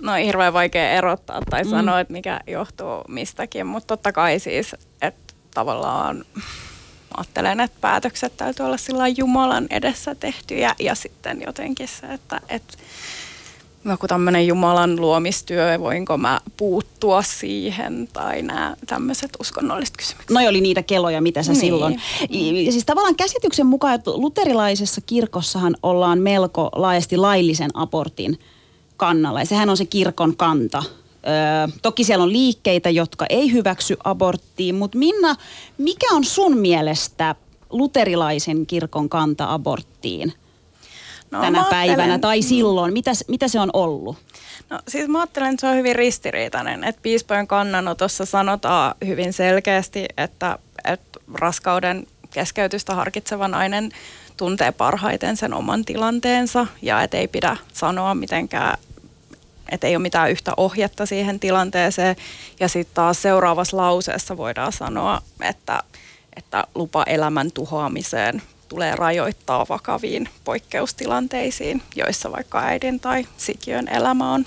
No hirveän vaikea erottaa tai mm. sanoa, että mikä johtuu mistäkin, mutta totta kai siis, että tavallaan ajattelen, että päätökset täytyy olla sillä Jumalan edessä tehtyjä ja sitten jotenkin se, että, että joku tämmöinen Jumalan luomistyö, voinko mä puuttua siihen tai nämä tämmöiset uskonnolliset kysymykset. Noi oli niitä keloja, mitä sä niin. silloin. I, siis tavallaan käsityksen mukaan, että luterilaisessa kirkossahan ollaan melko laajasti laillisen abortin kannalla. Ja sehän on se kirkon kanta. Öö, toki siellä on liikkeitä, jotka ei hyväksy aborttiin, mutta Minna, mikä on sun mielestä luterilaisen kirkon kanta aborttiin? No, tänä päivänä tai silloin? Mitä, mitä se on ollut? No siis mä ajattelen, että se on hyvin ristiriitainen, että piispojen kannanotossa sanotaan hyvin selkeästi, että, että raskauden keskeytystä harkitsevan nainen tuntee parhaiten sen oman tilanteensa ja et ei pidä sanoa mitenkään, että ei ole mitään yhtä ohjetta siihen tilanteeseen ja sitten taas seuraavassa lauseessa voidaan sanoa, että, että lupa elämän tuhoamiseen tulee rajoittaa vakaviin poikkeustilanteisiin, joissa vaikka äidin tai sikiön elämä on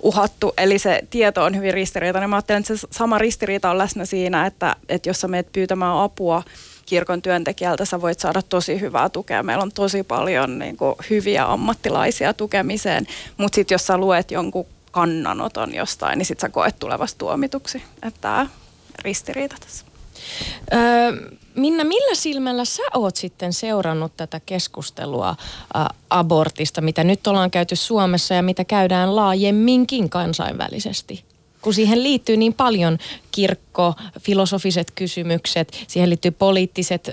uhattu. Eli se tieto on hyvin ristiriitainen. Mä ajattelen, että se sama ristiriita on läsnä siinä, että, että jos sä menet pyytämään apua kirkon työntekijältä, sä voit saada tosi hyvää tukea. Meillä on tosi paljon niin kuin hyviä ammattilaisia tukemiseen, mutta sitten jos sä luet jonkun kannanoton jostain, niin sit sä koet tulevasta tuomituksi. Että tämä ristiriita tässä. Öö, Minna, millä silmällä sä oot sitten seurannut tätä keskustelua ä, abortista, mitä nyt ollaan käyty Suomessa ja mitä käydään laajemminkin kansainvälisesti? Kun siihen liittyy niin paljon kirkko, filosofiset kysymykset, siihen liittyy poliittiset ö,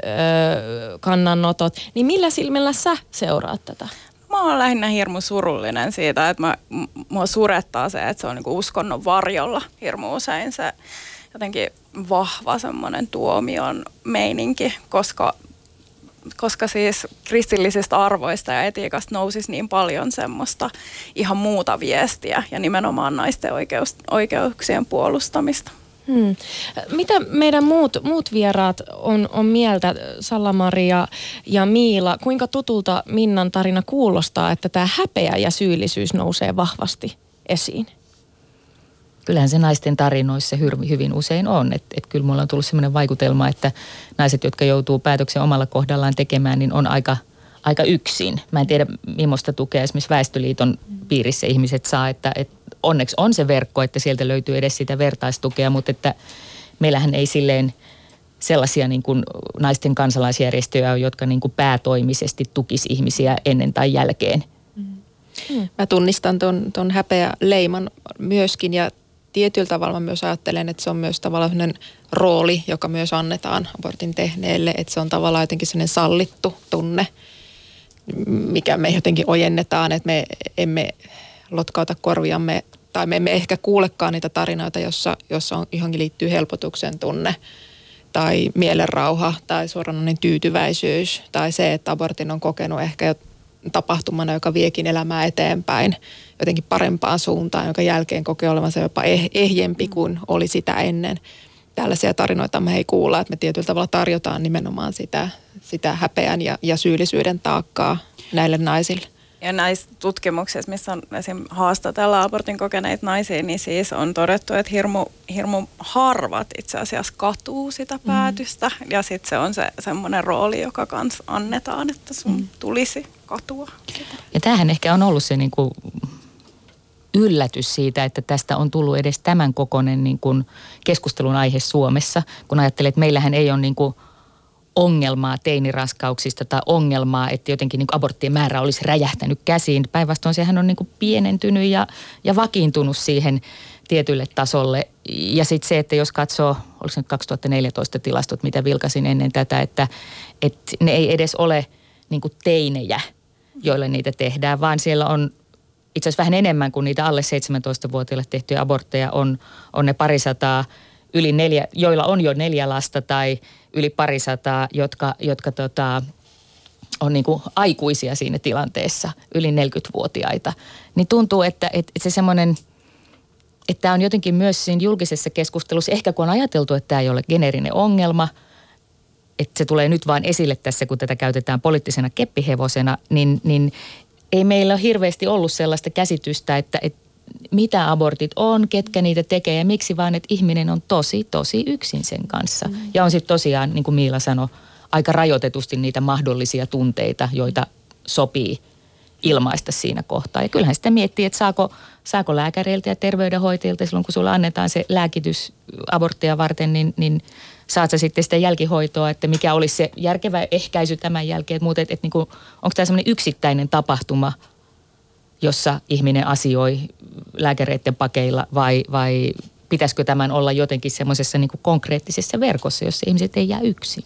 kannanotot, niin millä silmällä sä seuraat tätä? Mä oon lähinnä hirmu surullinen siitä, että mä, mua surettaa se, että se on niinku uskonnon varjolla hirmu usein se jotenkin vahva semmoinen tuomion meininki, koska, koska siis kristillisistä arvoista ja etiikasta nousisi niin paljon semmoista ihan muuta viestiä ja nimenomaan naisten oikeus, oikeuksien puolustamista. Hmm. Mitä meidän muut, muut vieraat on, on mieltä, Sallamaari ja, ja Miila? Kuinka tutulta Minnan tarina kuulostaa, että tämä häpeä ja syyllisyys nousee vahvasti esiin? Kyllähän se naisten tarinoissa hyvin usein on. Että et kyllä mulla on tullut sellainen vaikutelma, että naiset, jotka joutuu päätöksen omalla kohdallaan tekemään, niin on aika, aika yksin. Mä en tiedä, millaista tukea esimerkiksi Väestöliiton piirissä ihmiset saa. Että, et onneksi on se verkko, että sieltä löytyy edes sitä vertaistukea, mutta että meillähän ei silleen sellaisia niin kuin naisten kansalaisjärjestöjä ole, jotka niin kuin päätoimisesti tukisi ihmisiä ennen tai jälkeen. Mä tunnistan ton, ton häpeä leiman myöskin ja tietyllä tavalla myös ajattelen, että se on myös tavallaan sellainen rooli, joka myös annetaan abortin tehneelle, että se on tavallaan jotenkin sellainen sallittu tunne, mikä me jotenkin ojennetaan, että me emme lotkauta korviamme tai me emme ehkä kuulekaan niitä tarinoita, jossa, jossa on, johonkin liittyy helpotuksen tunne tai mielenrauha tai suoranainen tyytyväisyys tai se, että abortin on kokenut ehkä jo tapahtumana, joka viekin elämää eteenpäin jotenkin parempaan suuntaan, jonka jälkeen kokee olevansa jopa ehjempi kuin oli sitä ennen. Tällaisia tarinoita me ei kuulla, että me tietyllä tavalla tarjotaan nimenomaan sitä, sitä häpeän ja, ja syyllisyyden taakkaa näille naisille. Ja näissä tutkimuksissa, missä on esim. Haastatellaan abortin kokeneita naisia, niin siis on todettu, että hirmu, hirmu harvat itse asiassa katuu sitä päätöstä. Mm-hmm. Ja sitten se on se semmoinen rooli, joka kanssa annetaan, että sun mm-hmm. tulisi katua sitä. Ja tämähän ehkä on ollut se niin kuin yllätys siitä, että tästä on tullut edes tämän kokoinen niin kuin keskustelun aihe Suomessa. Kun ajattelee, että meillähän ei ole niin kuin ongelmaa teiniraskauksista tai ongelmaa, että jotenkin niin kuin aborttien määrä olisi räjähtänyt käsiin. Päinvastoin sehän on niin kuin pienentynyt ja, ja vakiintunut siihen tietylle tasolle. Ja sitten se, että jos katsoo, oliko se nyt kaksituhattaneljätoista tilastot, mitä vilkasin ennen tätä, että, että ne ei edes ole niin kuin teinejä, joille niitä tehdään, vaan siellä on itse asiassa vähän enemmän kuin niitä alle seitsemäntoistavuotiaille tehtyjä abortteja on, on ne parisataa, yli neljä, joilla on jo neljä lasta tai yli parisataa, jotka, jotka tota, on niin kuin aikuisia siinä tilanteessa, yli neljäkymmentävuotiaita. Niin tuntuu, että, että se semmoinen, että tämä on jotenkin myös siinä julkisessa keskustelussa, ehkä kun on ajateltu, että tämä ei ole geneerinen ongelma, että se tulee nyt vaan esille tässä, kun tätä käytetään poliittisena keppihevosena, niin, niin ei meillä ole hirveästi ollut sellaista käsitystä, että, että mitä abortit on, ketkä niitä tekee ja miksi vaan, että ihminen on tosi, tosi yksin sen kanssa. Mm. Ja on sitten tosiaan, niin kuin Miila sanoi, aika rajoitetusti niitä mahdollisia tunteita, joita sopii ilmaista siinä kohtaa. Ja kyllähän sitä miettii, että saako, saako lääkäreiltä ja terveydenhoitajilta silloin, kun sulle annetaan se lääkitys aborttia varten, niin, niin saat sä sitten sitä jälkihoitoa, että mikä olisi se järkevä ehkäisy tämän jälkeen. Että muuten, että, että niin kuin, onko tämä sellainen yksittäinen tapahtuma, jossa ihminen asioi lääkäreiden pakeilla vai, vai pitäisikö tämän olla jotenkin semmoisessa niin kuin konkreettisessa verkossa, jossa ihmiset ei jää yksin?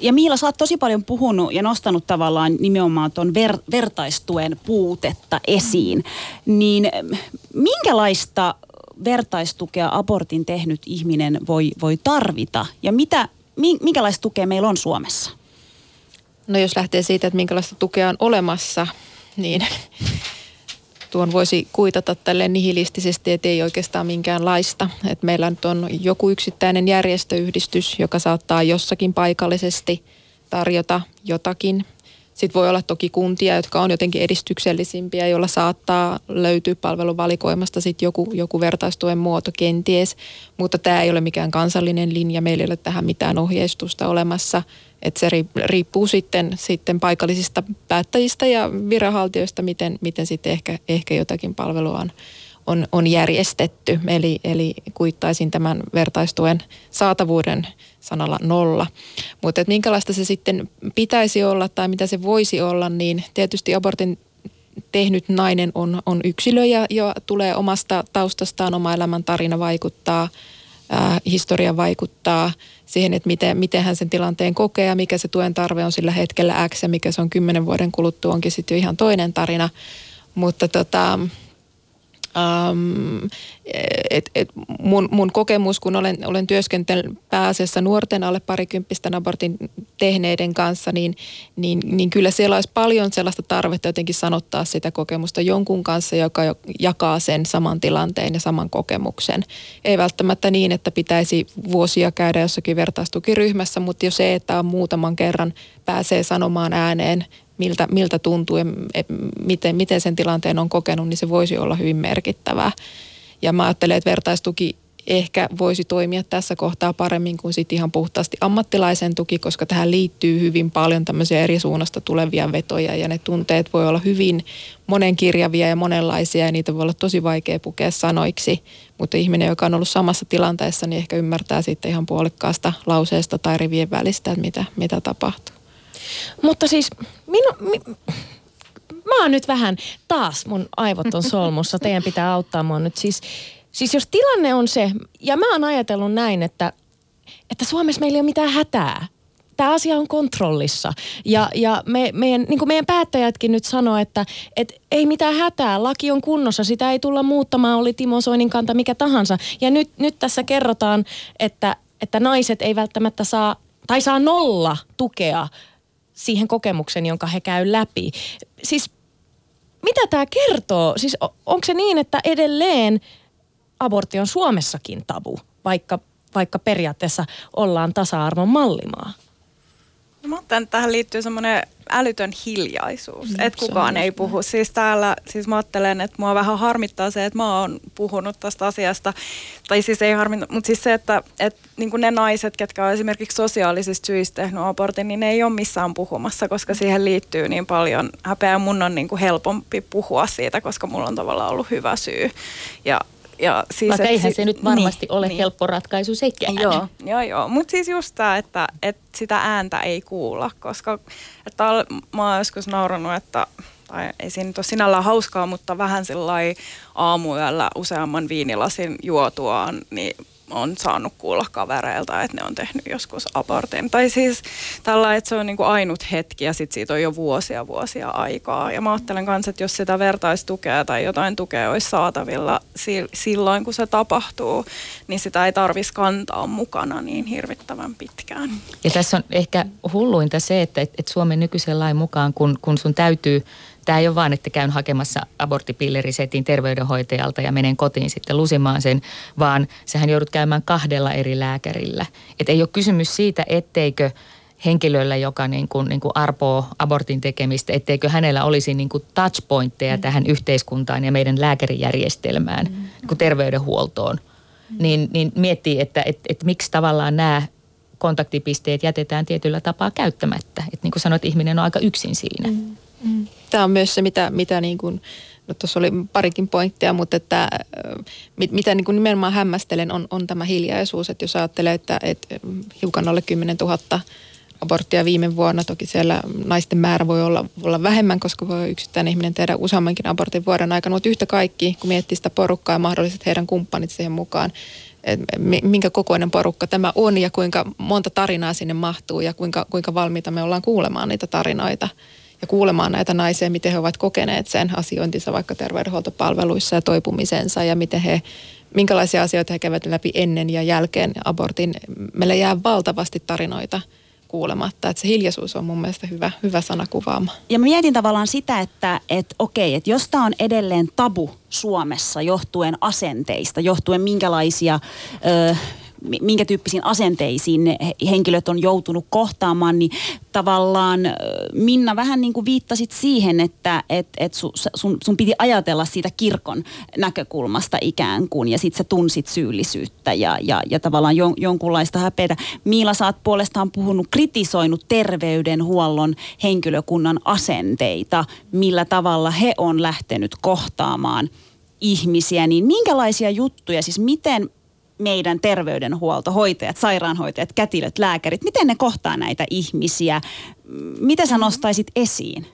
Ja Miila, sä oot tosi paljon puhunut ja nostanut tavallaan nimenomaan tuon ver- vertaistuen puutetta esiin. Niin minkälaista vertaistukea abortin tehnyt ihminen voi, voi tarvita ja mitä, minkälaista tukea meillä on Suomessa? No jos lähtee siitä, että minkälaista tukea on olemassa, niin tuon voisi kuitata tälleen nihilistisesti, että ei oikeastaan minkäänlaista. Et meillä nyt on joku yksittäinen järjestöyhdistys, joka saattaa jossakin paikallisesti tarjota jotakin. Sitten voi olla toki kuntia, jotka on jotenkin edistyksellisimpiä, joilla saattaa löytyä palveluvalikoimasta sitten joku, joku vertaistuen muoto kenties. Mutta tämä ei ole mikään kansallinen linja, meillä ei ole tähän mitään ohjeistusta olemassa. Että se riippuu sitten, sitten paikallisista päättäjistä ja viranhaltijoista, miten, miten sitten ehkä, ehkä jotakin palvelua on, on, on järjestetty. Eli, eli kuittaisin tämän vertaistuen saatavuuden sanalla nolla. Mutta että minkälaista se sitten pitäisi olla tai mitä se voisi olla, niin tietysti abortin tehnyt nainen on, on yksilö ja, ja tulee omasta taustastaan, oma elämän tarina vaikuttaa. Äh, historia vaikuttaa siihen, että miten, miten hän sen tilanteen kokee ja mikä se tuen tarve on sillä hetkellä X ja mikä se on kymmenen vuoden kuluttua onkin sitten jo ihan toinen tarina. Mutta tota, ähm, et, et mun, mun kokemus, kun olen, olen työskentelyn pääasiassa nuorten alle parikymppisten abortin tehneiden kanssa, niin, niin, niin kyllä siellä olisi paljon sellaista tarvetta jotenkin sanottaa sitä kokemusta jonkun kanssa, joka jakaa sen saman tilanteen ja saman kokemuksen. Ei välttämättä niin, että pitäisi vuosia käydä jossakin vertaistukiryhmässä, mutta jo se, että on muutaman kerran pääsee sanomaan ääneen, miltä, miltä tuntuu ja miten, miten sen tilanteen on kokenut, niin se voisi olla hyvin merkittävää. Ja mä ajattelen, että vertaistuki ehkä voisi toimia tässä kohtaa paremmin kuin sitten ihan puhtaasti ammattilaisen tuki, koska tähän liittyy hyvin paljon tämmöisiä eri suunnasta tulevia vetoja ja ne tunteet voi olla hyvin monenkirjavia ja monenlaisia ja niitä voi olla tosi vaikea pukea sanoiksi, mutta ihminen, joka on ollut samassa tilanteessa, niin ehkä ymmärtää sitten ihan puolikkaasta lauseesta tai rivien välistä, että mitä, mitä tapahtuu. Mutta siis minu... Mi- Mä oon nyt vähän, taas mun aivot on solmussa, teidän pitää auttaa mua nyt. Siis, siis jos tilanne on se, ja mä oon ajatellut näin, että, että Suomessa meillä ei ole mitään hätää tämä asia on kontrollissa. Ja, ja me, meidän, niin kuin meidän päättäjätkin nyt sanoo, että et ei mitään hätää, laki on kunnossa, sitä ei tulla muuttamaan, oli Timo Soinin kanta mikä tahansa. Ja nyt, nyt tässä kerrotaan, että, että naiset ei välttämättä saa, tai saa nolla tukea siihen kokemukseen, jonka he käy läpi. Siis mitä tämä kertoo? Siis onko se niin, että edelleen abortti on Suomessakin tabu, vaikka, vaikka periaatteessa ollaan tasa-arvon mallimaa? No, mä otan, että tähän liittyy semmoinen älytön hiljaisuus, no, että kukaan ei puhu. Siis täällä, siis mä ajattelen, että mua vähän harmittaa se, että mä oon puhunut tästä asiasta. Tai siis ei harmita, mutta siis se, että, että niin kuin ne naiset, ketkä on esimerkiksi sosiaalisista syistä tehnyt abortin, niin ne ei ole missään puhumassa, koska siihen liittyy niin paljon häpeää. Mun on niin kuin helpompi puhua siitä, koska mulla on tavallaan ollut hyvä syy. Ja Ja siis, vaikka eihän si- se nyt varmasti niin, ole niin. helppo ratkaisu sekään. Joo, joo, joo. Mutta siis just tämä, että, että sitä ääntä ei kuulla, koska että mä oon joskus naurannut, että tai ei siinä nyt ole sinällään hauskaa, mutta vähän sillai aamuyöllä useamman viinilasin juotuaan, niin on saanut kuulla kavereilta, että ne on tehnyt joskus abortin. Tai siis tällä, että se on niin kuin ainut hetki ja sitten siitä on jo vuosia vuosia aikaa. Ja mä ajattelen kanssa, että jos sitä vertaistukea tai jotain tukea olisi saatavilla silloin, kun se tapahtuu, niin sitä ei tarvitsisi kantaa mukana niin hirvittävän pitkään. Ja tässä on ehkä hulluinta se, että, että Suomen nykyisen lain mukaan, kun, kun sun täytyy, tämä ei ole vaan, että käyn hakemassa aborttipillerisetin terveydenhoitajalta ja menen kotiin sitten lusimaan sen, vaan sähän joudut käymään kahdella eri lääkärillä. Että ei ole kysymys siitä, etteikö henkilöllä, joka niin kuin, niin kuin arpoo abortin tekemistä, etteikö hänellä olisi niin kuin touchpointteja mm. tähän yhteiskuntaan ja meidän lääkärijärjestelmään, mm. niin kuin terveydenhuoltoon. Mm. Niin, niin miettii, että et, et miksi tavallaan nämä kontaktipisteet jätetään tietyllä tapaa käyttämättä. Että niin kuin sanoit, ihminen on aika yksin siinä. Mm. Mm. Tämä on myös se, mitä, mitä niin kuin, no tuossa oli parikin pointtia, mutta että, mit, mitä niin kuin nimenomaan hämmästelen on, on tämä hiljaisuus, että jos ajattelee, että, että hiukan alle kymmenentuhatta aborttia viime vuonna, toki siellä naisten määrä voi olla, olla vähemmän, koska voi yksittäinen ihminen tehdä useammankin abortin vuoden aikana, mutta yhtä kaikki, kun miettii sitä porukkaa ja mahdolliset heidän kumppanit siihen mukaan, minkä kokoinen porukka tämä on ja kuinka monta tarinaa sinne mahtuu ja kuinka, kuinka valmiita me ollaan kuulemaan niitä tarinoita. Ja kuulemaan näitä naisia, miten he ovat kokeneet sen asiointinsa vaikka terveydenhuoltopalveluissa ja toipumisensa ja miten he, minkälaisia asioita he kävät läpi ennen ja jälkeen abortin. Meillä jää valtavasti tarinoita kuulematta, että se hiljaisuus on mun mielestä hyvä, hyvä sana kuvaamaan. Ja mä mietin tavallaan sitä, että et, okei, että jos tämä on edelleen tabu Suomessa johtuen asenteista, johtuen minkälaisia... Öö, minkä tyyppisiin asenteisiin ne henkilöt on joutunut kohtaamaan, niin tavallaan Minna vähän niin kuin viittasit siihen, että et, et sun, sun piti ajatella siitä kirkon näkökulmasta ikään kuin, ja sit sä tunsit syyllisyyttä ja, ja, ja tavallaan jon, jonkunlaista häpeätä. Miila, sä oot puolestaan puhunut, kritisoinut terveydenhuollon henkilökunnan asenteita, millä tavalla he on lähtenyt kohtaamaan ihmisiä, niin minkälaisia juttuja, siis miten meidän terveydenhuolto, hoitajat, sairaanhoitajat, kätilöt, lääkärit, miten ne kohtaa näitä ihmisiä? Mitä sä nostaisit esiin?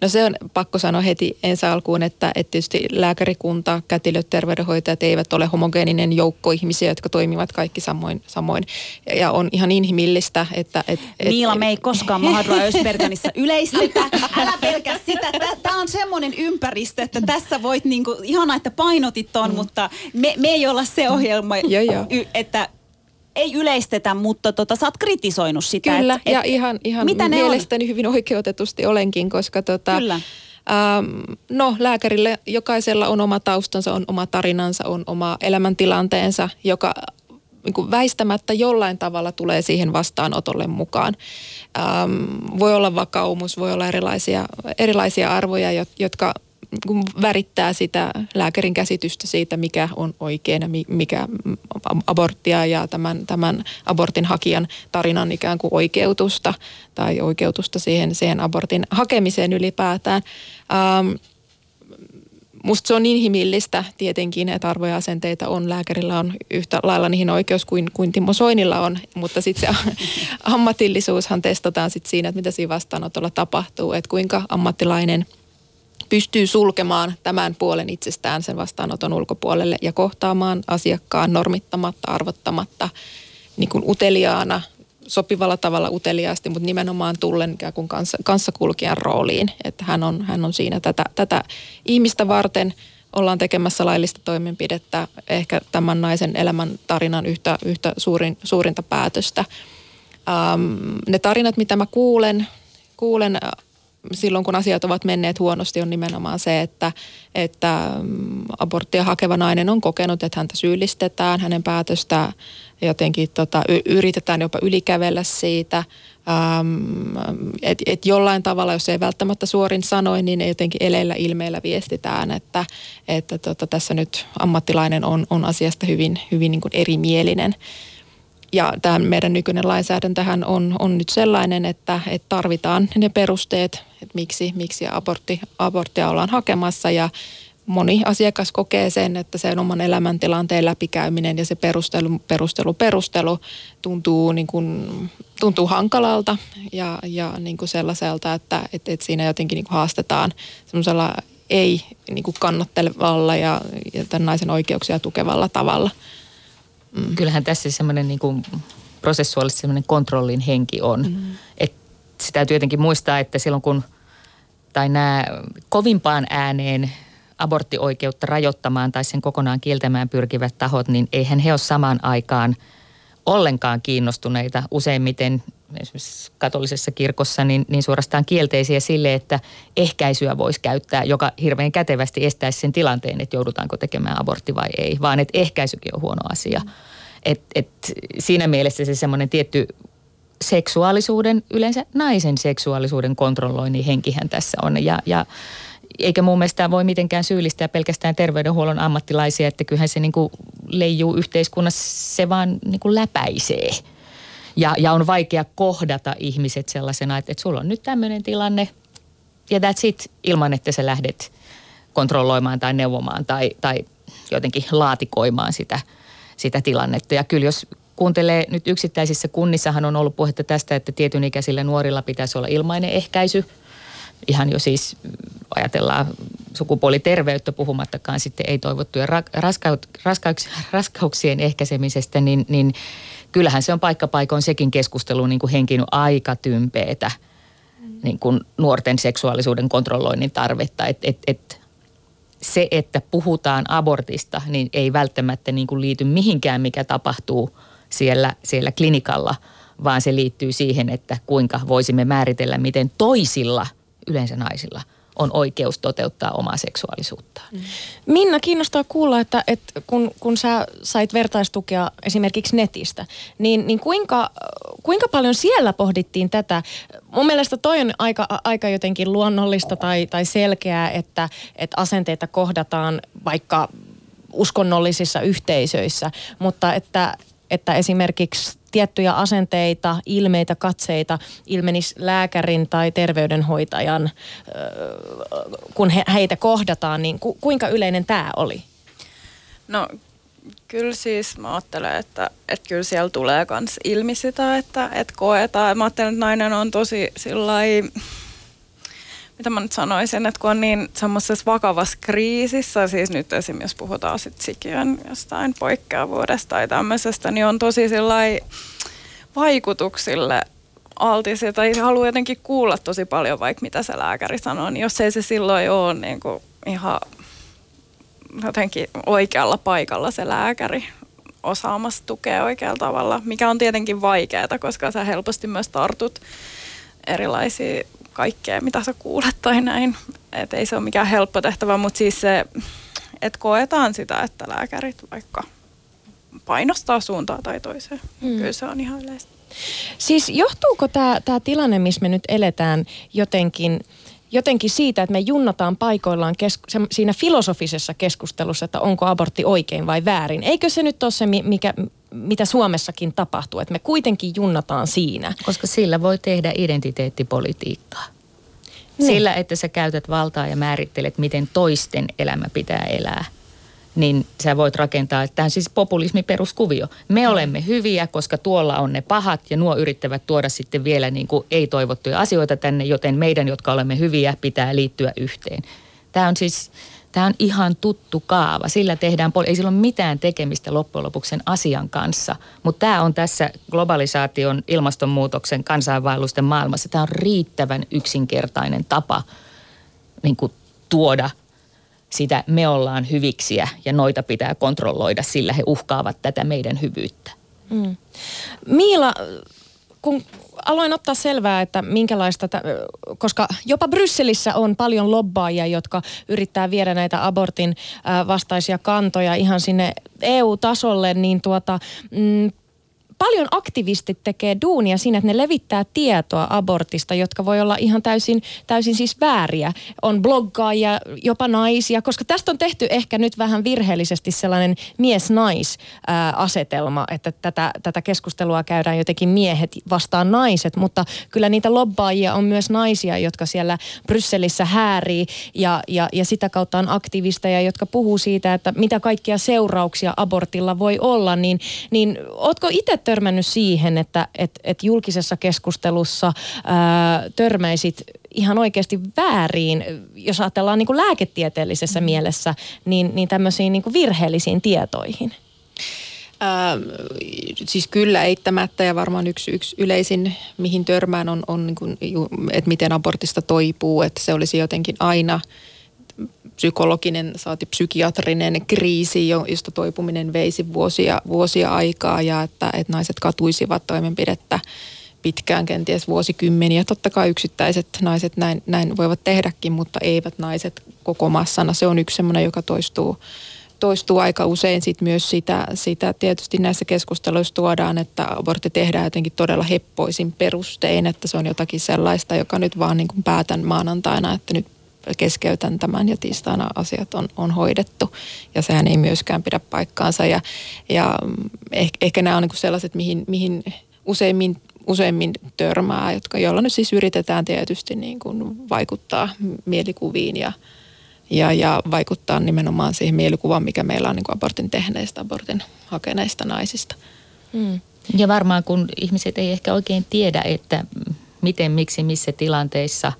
No se on pakko sanoa heti ensi alkuun, että, että tietysti lääkärikunta, kätilöt, terveydenhoitajat eivät ole homogeeninen joukko ihmisiä, jotka toimivat kaikki samoin. samoin. Ja on ihan inhimillistä, että... Et, et, Miila, me ei koskaan Mahadura Özberkanissa yleistetä. Älä pelkää sitä. Tämä on semmoinen ympäristö, että tässä voit niinku, ihana, että painotit ton, mm. mutta me, me ei olla se ohjelma, jo jo. Y, että... Ei yleistetä, mutta tota, sä oot kritisoinut sitä. Kyllä, et, et, ja ihan, ihan mielestäni on? Hyvin oikeutetusti olenkin, koska tota, ähm, no, lääkärille jokaisella on oma taustansa, on oma tarinansa, on oma elämäntilanteensa, joka niin kuin väistämättä jollain tavalla tulee siihen vastaanotolle mukaan. Ähm, voi olla vakaumus, voi olla erilaisia, erilaisia arvoja, jotka... kun värittää sitä lääkärin käsitystä siitä, mikä on oikein ja mikä aborttia ja tämän, tämän abortin hakijan tarinan ikään kuin oikeutusta tai oikeutusta siihen, siihen abortin hakemiseen ylipäätään. Ähm, musta se on inhimillistä tietenkin, että arvoja asenteita on. Lääkärillä on yhtä lailla niihin oikeus kuin, kuin Timo Soinilla on, mutta sitten se ammatillisuushan testataan sitten siinä, että mitä siinä vastaanotolla tapahtuu, että kuinka ammattilainen pystyy sulkemaan tämän puolen itsestään sen vastaanoton ulkopuolelle ja kohtaamaan asiakkaan normittamatta, arvottamatta, niin kuin uteliaana, sopivalla tavalla uteliaasti, mutta nimenomaan tullen ikään kuin kanssakulkijan rooliin, että hän on, hän on siinä tätä, tätä ihmistä varten. Ollaan tekemässä laillista toimenpidettä, ehkä tämän naisen elämän tarinan yhtä, yhtä suurin, suurinta päätöstä. Ähm, ne tarinat, mitä mä kuulen, kuulen silloin, kun asiat ovat menneet huonosti, on nimenomaan se, että, että aborttia hakeva nainen on kokenut, että häntä syyllistetään, hänen päätöstään jotenkin tota, yritetään jopa ylikävellä siitä. Ähm, että et jollain tavalla, jos ei välttämättä suorin sanoin, niin jotenkin eleillä ilmeillä viestitään, että, että tota, tässä nyt ammattilainen on, on asiasta hyvin, hyvin niin kuin erimielinen. Ja tämä meidän nykyinen lainsäädäntöhän on, on nyt sellainen, että, että tarvitaan ne perusteet, että miksi, miksi abortti, aborttia ollaan hakemassa ja moni asiakas kokee sen, että sen oman elämäntilanteen läpikäyminen ja se perustelu, perustelu, perustelu tuntuu, niin kuin, tuntuu hankalalta ja, ja niin kuin sellaiselta, että et, et siinä jotenkin niin kuin haastetaan semmoisella ei niin kuin kannattelevalla ja, ja tämän naisen oikeuksia tukevalla tavalla. Mm. Kyllähän tässä semmoinen niin kuin prosessuaalisesti semmoinen kontrollin henki on. Mm. Et sitä täytyy jotenkin muistaa, että silloin kun, tai nämä kovimpaan ääneen aborttioikeutta rajoittamaan tai sen kokonaan kieltämään pyrkivät tahot, niin eihän he ole samaan aikaan ollenkaan kiinnostuneita useimmiten esimerkiksi katolisessa kirkossa, niin, niin suorastaan kielteisiä sille, että ehkäisyä voisi käyttää, joka hirveän kätevästi estäisi sen tilanteen, että joudutaanko tekemään abortti vai ei, vaan että ehkäisykin on huono asia. Mm. Et, et siinä mielessä se semmoinen tietty seksuaalisuuden, yleensä naisen seksuaalisuuden kontrolloinnin henkihän tässä on ja, ja eikä mun mielestä voi mitenkään syyllistää pelkästään terveydenhuollon ammattilaisia, että kyllähän se niin kuin leijuu yhteiskunnassa, se vaan niin kuin läpäisee. Ja, ja on vaikea kohdata ihmiset sellaisena, että, että sulla on nyt tämmöinen tilanne ja that's it, ilman että sä lähdet kontrolloimaan tai neuvomaan tai, tai jotenkin laatikoimaan sitä, sitä tilannetta. Ja kyllä jos kuuntelee, nyt yksittäisissä kunnissahan on ollut puhetta tästä, että tietyn ikäisillä nuorilla pitäisi olla ilmainen ehkäisy. Ihan jo siis ajatellaan sukupuoliterveyttä puhumattakaan sitten ei-toivottuja raskaut, raskauks, raskauksien ehkäisemisestä, niin, niin kyllähän se on paikkapaikoin sekin keskustelu niin kuin henkinyt aika tympeetä niin kuin nuorten seksuaalisuuden kontrolloinnin tarvetta. Et, et, et se, että puhutaan abortista, niin ei välttämättä niin kuin liity mihinkään, mikä tapahtuu siellä, siellä klinikalla, vaan se liittyy siihen, että kuinka voisimme määritellä, miten toisilla yleensä naisilla on oikeus toteuttaa omaa seksuaalisuuttaan. Minna, kiinnostaa kuulla, että, että kun, kun sä sait vertaistukea esimerkiksi netistä, niin, niin kuinka, kuinka paljon siellä pohdittiin tätä? Mun mielestä toi on aika, aika jotenkin luonnollista tai, tai selkeää, että, että asenteita kohdataan vaikka uskonnollisissa yhteisöissä, mutta että, että esimerkiksi tiettyjä asenteita, ilmeitä, katseita ilmenisi lääkärin tai terveydenhoitajan, kun he, heitä kohdataan, niin ku, kuinka yleinen tämä oli? No kyllä siis mä ajattelen, että, että kyllä siellä tulee myös ilmi sitä, että, että koetaan. Mä ajattelen, että nainen on tosi sillai, mitä mä nyt sanoisin, että kun on niin semmoisessa vakavassa kriisissä, siis nyt esimerkiksi jos puhutaan sitten sikiön jostain poikkeavuudesta tai tämmöisestä, niin on tosi sillai vaikutuksille altisia tai haluaa jotenkin kuulla tosi paljon vaikka mitä se lääkäri sanoo, niin jos ei se silloin ole niin kuin ihan jotenkin oikealla paikalla se lääkäri osaamassa tukea oikealla tavalla, mikä on tietenkin vaikeaa, koska sä helposti myös tartut erilaisia kaikkea, mitä sä kuulet tai näin. Et ei se ole mikään helppo tehtävä, mutta siis se, että koetaan sitä, että lääkärit vaikka painostaa suuntaan tai toiseen. Mm. Kyllä se on ihan yleistä. Siis johtuuko tämä tilanne, missä me nyt eletään jotenkin, jotenkin siitä, että me junnataan paikoillaan kesku- siinä filosofisessa keskustelussa, että onko abortti oikein vai väärin? Eikö se nyt ole se, mikä, mitä Suomessakin tapahtuu, että me kuitenkin junnataan siinä? Koska sillä voi tehdä identiteettipolitiikkaa. Niin. Sillä, että sä käytät valtaa ja määrittelet, miten toisten elämä pitää elää, niin sä voit rakentaa, että tämä on siis populismin peruskuvio. Me olemme hyviä, koska tuolla on ne pahat ja nuo yrittävät tuoda sitten vielä niin kuin ei-toivottuja asioita tänne, joten meidän, jotka olemme hyviä, pitää liittyä yhteen. Tämä on siis, Tämä on ihan tuttu kaava. Sillä tehdään, ei sillä ole mitään tekemistä loppujen lopuksi sen asian kanssa. Mutta tämä on tässä globalisaation, ilmastonmuutoksen, kansainvaellusten maailmassa. Tämä on riittävän yksinkertainen tapa niin kuin tuoda sitä, me ollaan hyviksiä ja noita pitää kontrolloida, sillä he uhkaavat tätä meidän hyvyyttä. Mm. Miila, kun aloin ottaa selvää, että minkälaista, koska jopa Brysselissä on paljon lobbaajia, jotka yrittää viedä näitä abortin vastaisia kantoja ihan sinne E U-tasolle, niin tuota, mm, paljon aktivistit tekee duunia siinä, että ne levittää tietoa abortista, jotka voi olla ihan täysin, täysin siis vääriä. On bloggaajia, jopa naisia, koska tästä on tehty ehkä nyt vähän virheellisesti sellainen mies-nais-asetelma, että tätä, tätä keskustelua käydään jotenkin miehet vastaan naiset, mutta kyllä niitä lobbaajia on myös naisia, jotka siellä Brysselissä häärii ja, ja, ja sitä kautta on aktivisteja, jotka puhuu siitä, että mitä kaikkia seurauksia abortilla voi olla, niin, niin ootko itse törmännyt siihen, että et, et julkisessa keskustelussa ää, törmäisit ihan oikeasti vääriin, jos ajatellaan niin kuin lääketieteellisessä mielessä, niin, niin tämmöisiin niin kuin virheellisiin tietoihin? Ää, siis kyllä eittämättä, ja varmaan yksi, yksi yleisin, mihin törmään on, on niin kuin, että miten abortista toipuu, että se olisi jotenkin aina psykologinen, saati psykiatrinen kriisi, josta toipuminen veisi vuosia, vuosia aikaa ja että, että naiset katuisivat toimenpidettä pitkään, kenties vuosikymmeniä. Totta kai yksittäiset naiset näin, näin voivat tehdäkin, mutta eivät naiset koko massana. Se on yksi semmoinen, joka toistuu, toistuu aika usein. Sit myös sitä, sitä tietysti näissä keskusteluissa tuodaan, että abortti tehdään jotenkin todella heppoisin perustein, että se on jotakin sellaista, joka nyt vaan niin kuin päätän maanantaina, että nyt keskeytän tämän ja tiistaina asiat on, on hoidettu ja sehän ei myöskään pidä paikkaansa ja, ja ehkä, ehkä nämä on niin kuin sellaiset, mihin, mihin useimmin, useimmin törmää, jotka, joilla nyt siis yritetään tietysti niin kuin vaikuttaa mielikuviin ja, ja, ja vaikuttaa nimenomaan siihen mielikuvaan, mikä meillä on niin kuin abortin tehneistä, abortin hakeneista naisista. Mm. Ja varmaan kun ihmiset ei ehkä oikein tiedä, että miten, miksi, missä tilanteissa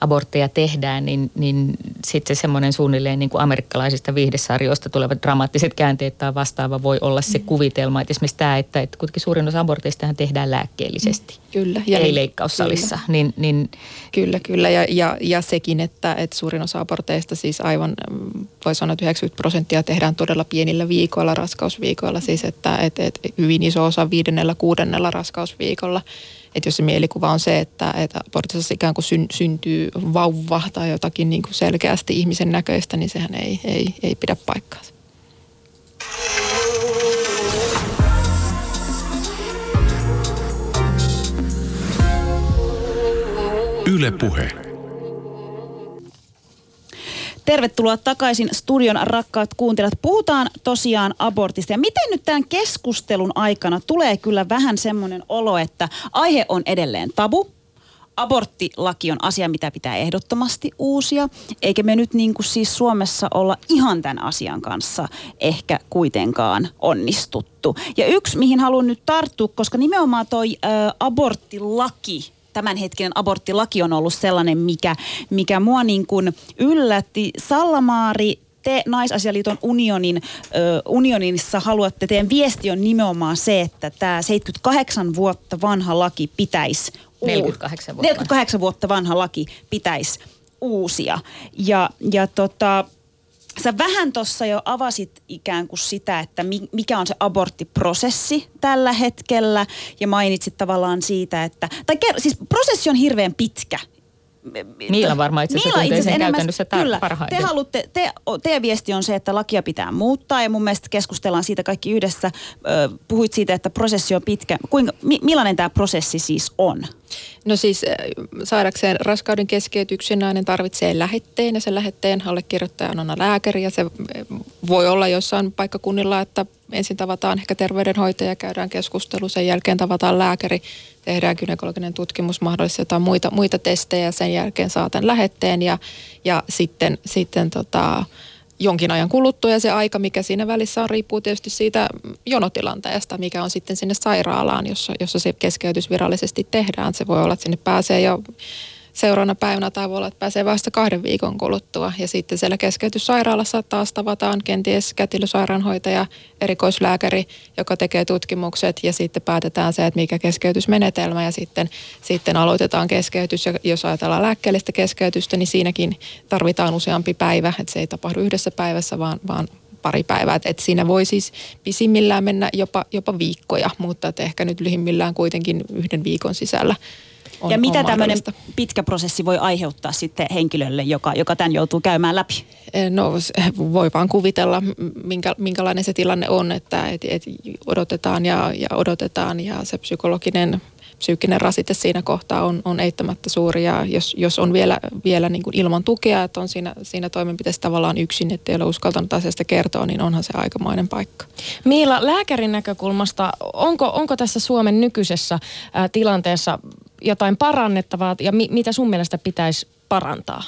abortteja tehdään, niin, niin sitten se semmoinen suunnilleen niin kuin amerikkalaisista viihdesarjoista tulevat dramaattiset käänteet tai vastaava voi olla se kuvitelma. Että esimerkiksi tämä, että, että kuitenkin suurin osa aborteistahan tehdään lääkkeellisesti, kyllä, ja ei leikkaussalissa. Kyllä, niin, niin, kyllä, kyllä. Ja, ja, ja sekin, että, että suurin osa aborteista siis aivan, voi sanoa, että yhdeksänkymmentä prosenttia tehdään todella pienillä viikoilla, raskausviikoilla. Siis, että, että, että hyvin iso osa viidennellä, kuudennella raskausviikolla. Että jos se mielikuva on se, että, että abortissa ikään kuin syntyy vauva tai jotakin niin kuin selkeästi ihmisen näköistä, niin sehän ei, ei, ei pidä paikkaansa. Yle Puhe. Tervetuloa takaisin studion, rakkaat kuuntelijat. Puhutaan tosiaan abortista. Ja miten nyt tämän keskustelun aikana tulee kyllä vähän semmoinen olo, että aihe on edelleen tabu. Aborttilaki on asia, mitä pitää ehdottomasti uusia. Eikä me nyt niin kuin siis Suomessa olla ihan tämän asian kanssa ehkä kuitenkaan onnistuttu. Ja yksi, mihin haluan nyt tarttua, koska nimenomaan toi ä, aborttilaki, tämänhetkinen aborttilaki on ollut sellainen, mikä, mikä mua niin kuin yllätti. Sallamaari, te Naisasialiiton unionin, ö, unionissa haluatte, teidän viesti on nimenomaan se, että tämä seitsemänkymmentäkahdeksan vuotta vanha laki pitäisi... neljäkymmentäkahdeksan vuotta. neljäkymmentäkahdeksan vuotta vanha laki pitäisi uusia. Ja, ja tota... Sä vähän tuossa jo avasit ikään kuin sitä, että mikä on se aborttiprosessi tällä hetkellä ja mainitsit tavallaan siitä, että, tai ker- siis prosessi on hirveän pitkä. Miila varmaan itse asiassa tuntee sen käytännössä tar- parhaiten. Te haluatte, te, teidän viesti on se, että lakia pitää muuttaa ja mun mielestä keskustellaan siitä kaikki yhdessä. Puhuit siitä, että prosessi on pitkä. Kuinka, mi, millainen tämä prosessi siis on? No siis saadakseen raskauden keskeytyksen nainen tarvitsee lähetteen ja sen lähetteen allekirjoittaja on aina lääkäri ja se voi olla jossain paikkakunnilla, että ensin tavataan ehkä terveydenhoitaja, käydään keskustelu, sen jälkeen tavataan lääkäri, tehdään gynekologinen tutkimus, mahdollisesti jotain muita, muita testejä ja sen jälkeen saa tämän lähetteen ja, ja sitten, sitten tota, jonkin ajan kuluttua ja se aika, mikä siinä välissä on, riippuu tietysti siitä jonotilanteesta, mikä on sitten sinne sairaalaan, jossa, jossa se keskeytys virallisesti tehdään. Se voi olla, että sinne pääsee jo seuraavana päivänä tai voi olla, että pääsee vasta kahden viikon kuluttua. Ja sitten siellä keskeytyssairaalassa taas tavataan kenties kätilösairaanhoitaja, erikoislääkäri, joka tekee tutkimukset ja sitten päätetään se, että mikä keskeytysmenetelmä ja sitten, sitten aloitetaan keskeytys. Ja jos ajatellaan lääkkeellistä keskeytystä, niin siinäkin tarvitaan useampi päivä, että se ei tapahdu yhdessä päivässä, vaan, vaan pari päivää. Et siinä voi siis pisimmillään mennä jopa, jopa viikkoja, mutta ehkä nyt lyhimmillään kuitenkin yhden viikon sisällä. On, ja mitä tämmöinen pitkä prosessi voi aiheuttaa sitten henkilölle, joka, joka tämän joutuu käymään läpi? No voi vaan kuvitella, minkä, minkälainen se tilanne on, että et, et odotetaan ja, ja odotetaan ja se psykologinen, psyykkinen rasite siinä kohtaa on, on eittämättä suuri. Ja jos, jos on vielä, vielä niin kuin ilman tukea, että on siinä, siinä toimenpiteessä tavallaan yksin, ettei ole uskaltanut asiasta kertoa, niin onhan se aikamoinen paikka. Miila, lääkärin näkökulmasta, onko, onko tässä Suomen nykyisessä ää, tilanteessa jotain parannettavaa ja mi- mitä sun mielestä pitäisi parantaa?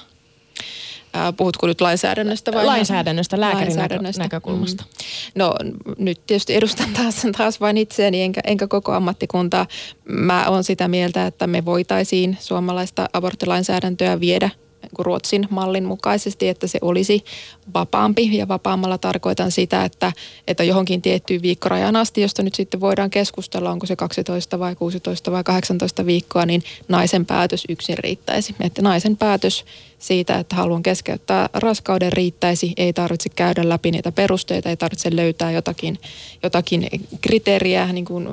Puhutko nyt lainsäädännöstä vai? Lainsäädännöstä, lääkärin lainsäädännöstä. näkökulmasta. Mm-hmm. No nyt tietysti edustan taas, taas vain itseäni enkä, enkä koko ammattikuntaa. Mä oon sitä mieltä, että me voitaisiin suomalaista aborttilainsäädäntöä viedä Ruotsin mallin mukaisesti, että se olisi vapaampi ja vapaammalla tarkoitan sitä, että, että johonkin tiettyyn viikkorajan asti, josta nyt sitten voidaan keskustella, onko se kaksitoista vai kuusitoista vai kahdeksantoista viikkoa, niin naisen päätös yksin riittäisi. Että naisen päätös siitä, että haluan keskeyttää raskauden riittäisi, ei tarvitse käydä läpi niitä perusteita, ei tarvitse löytää jotakin, jotakin kriteeriä niin kuin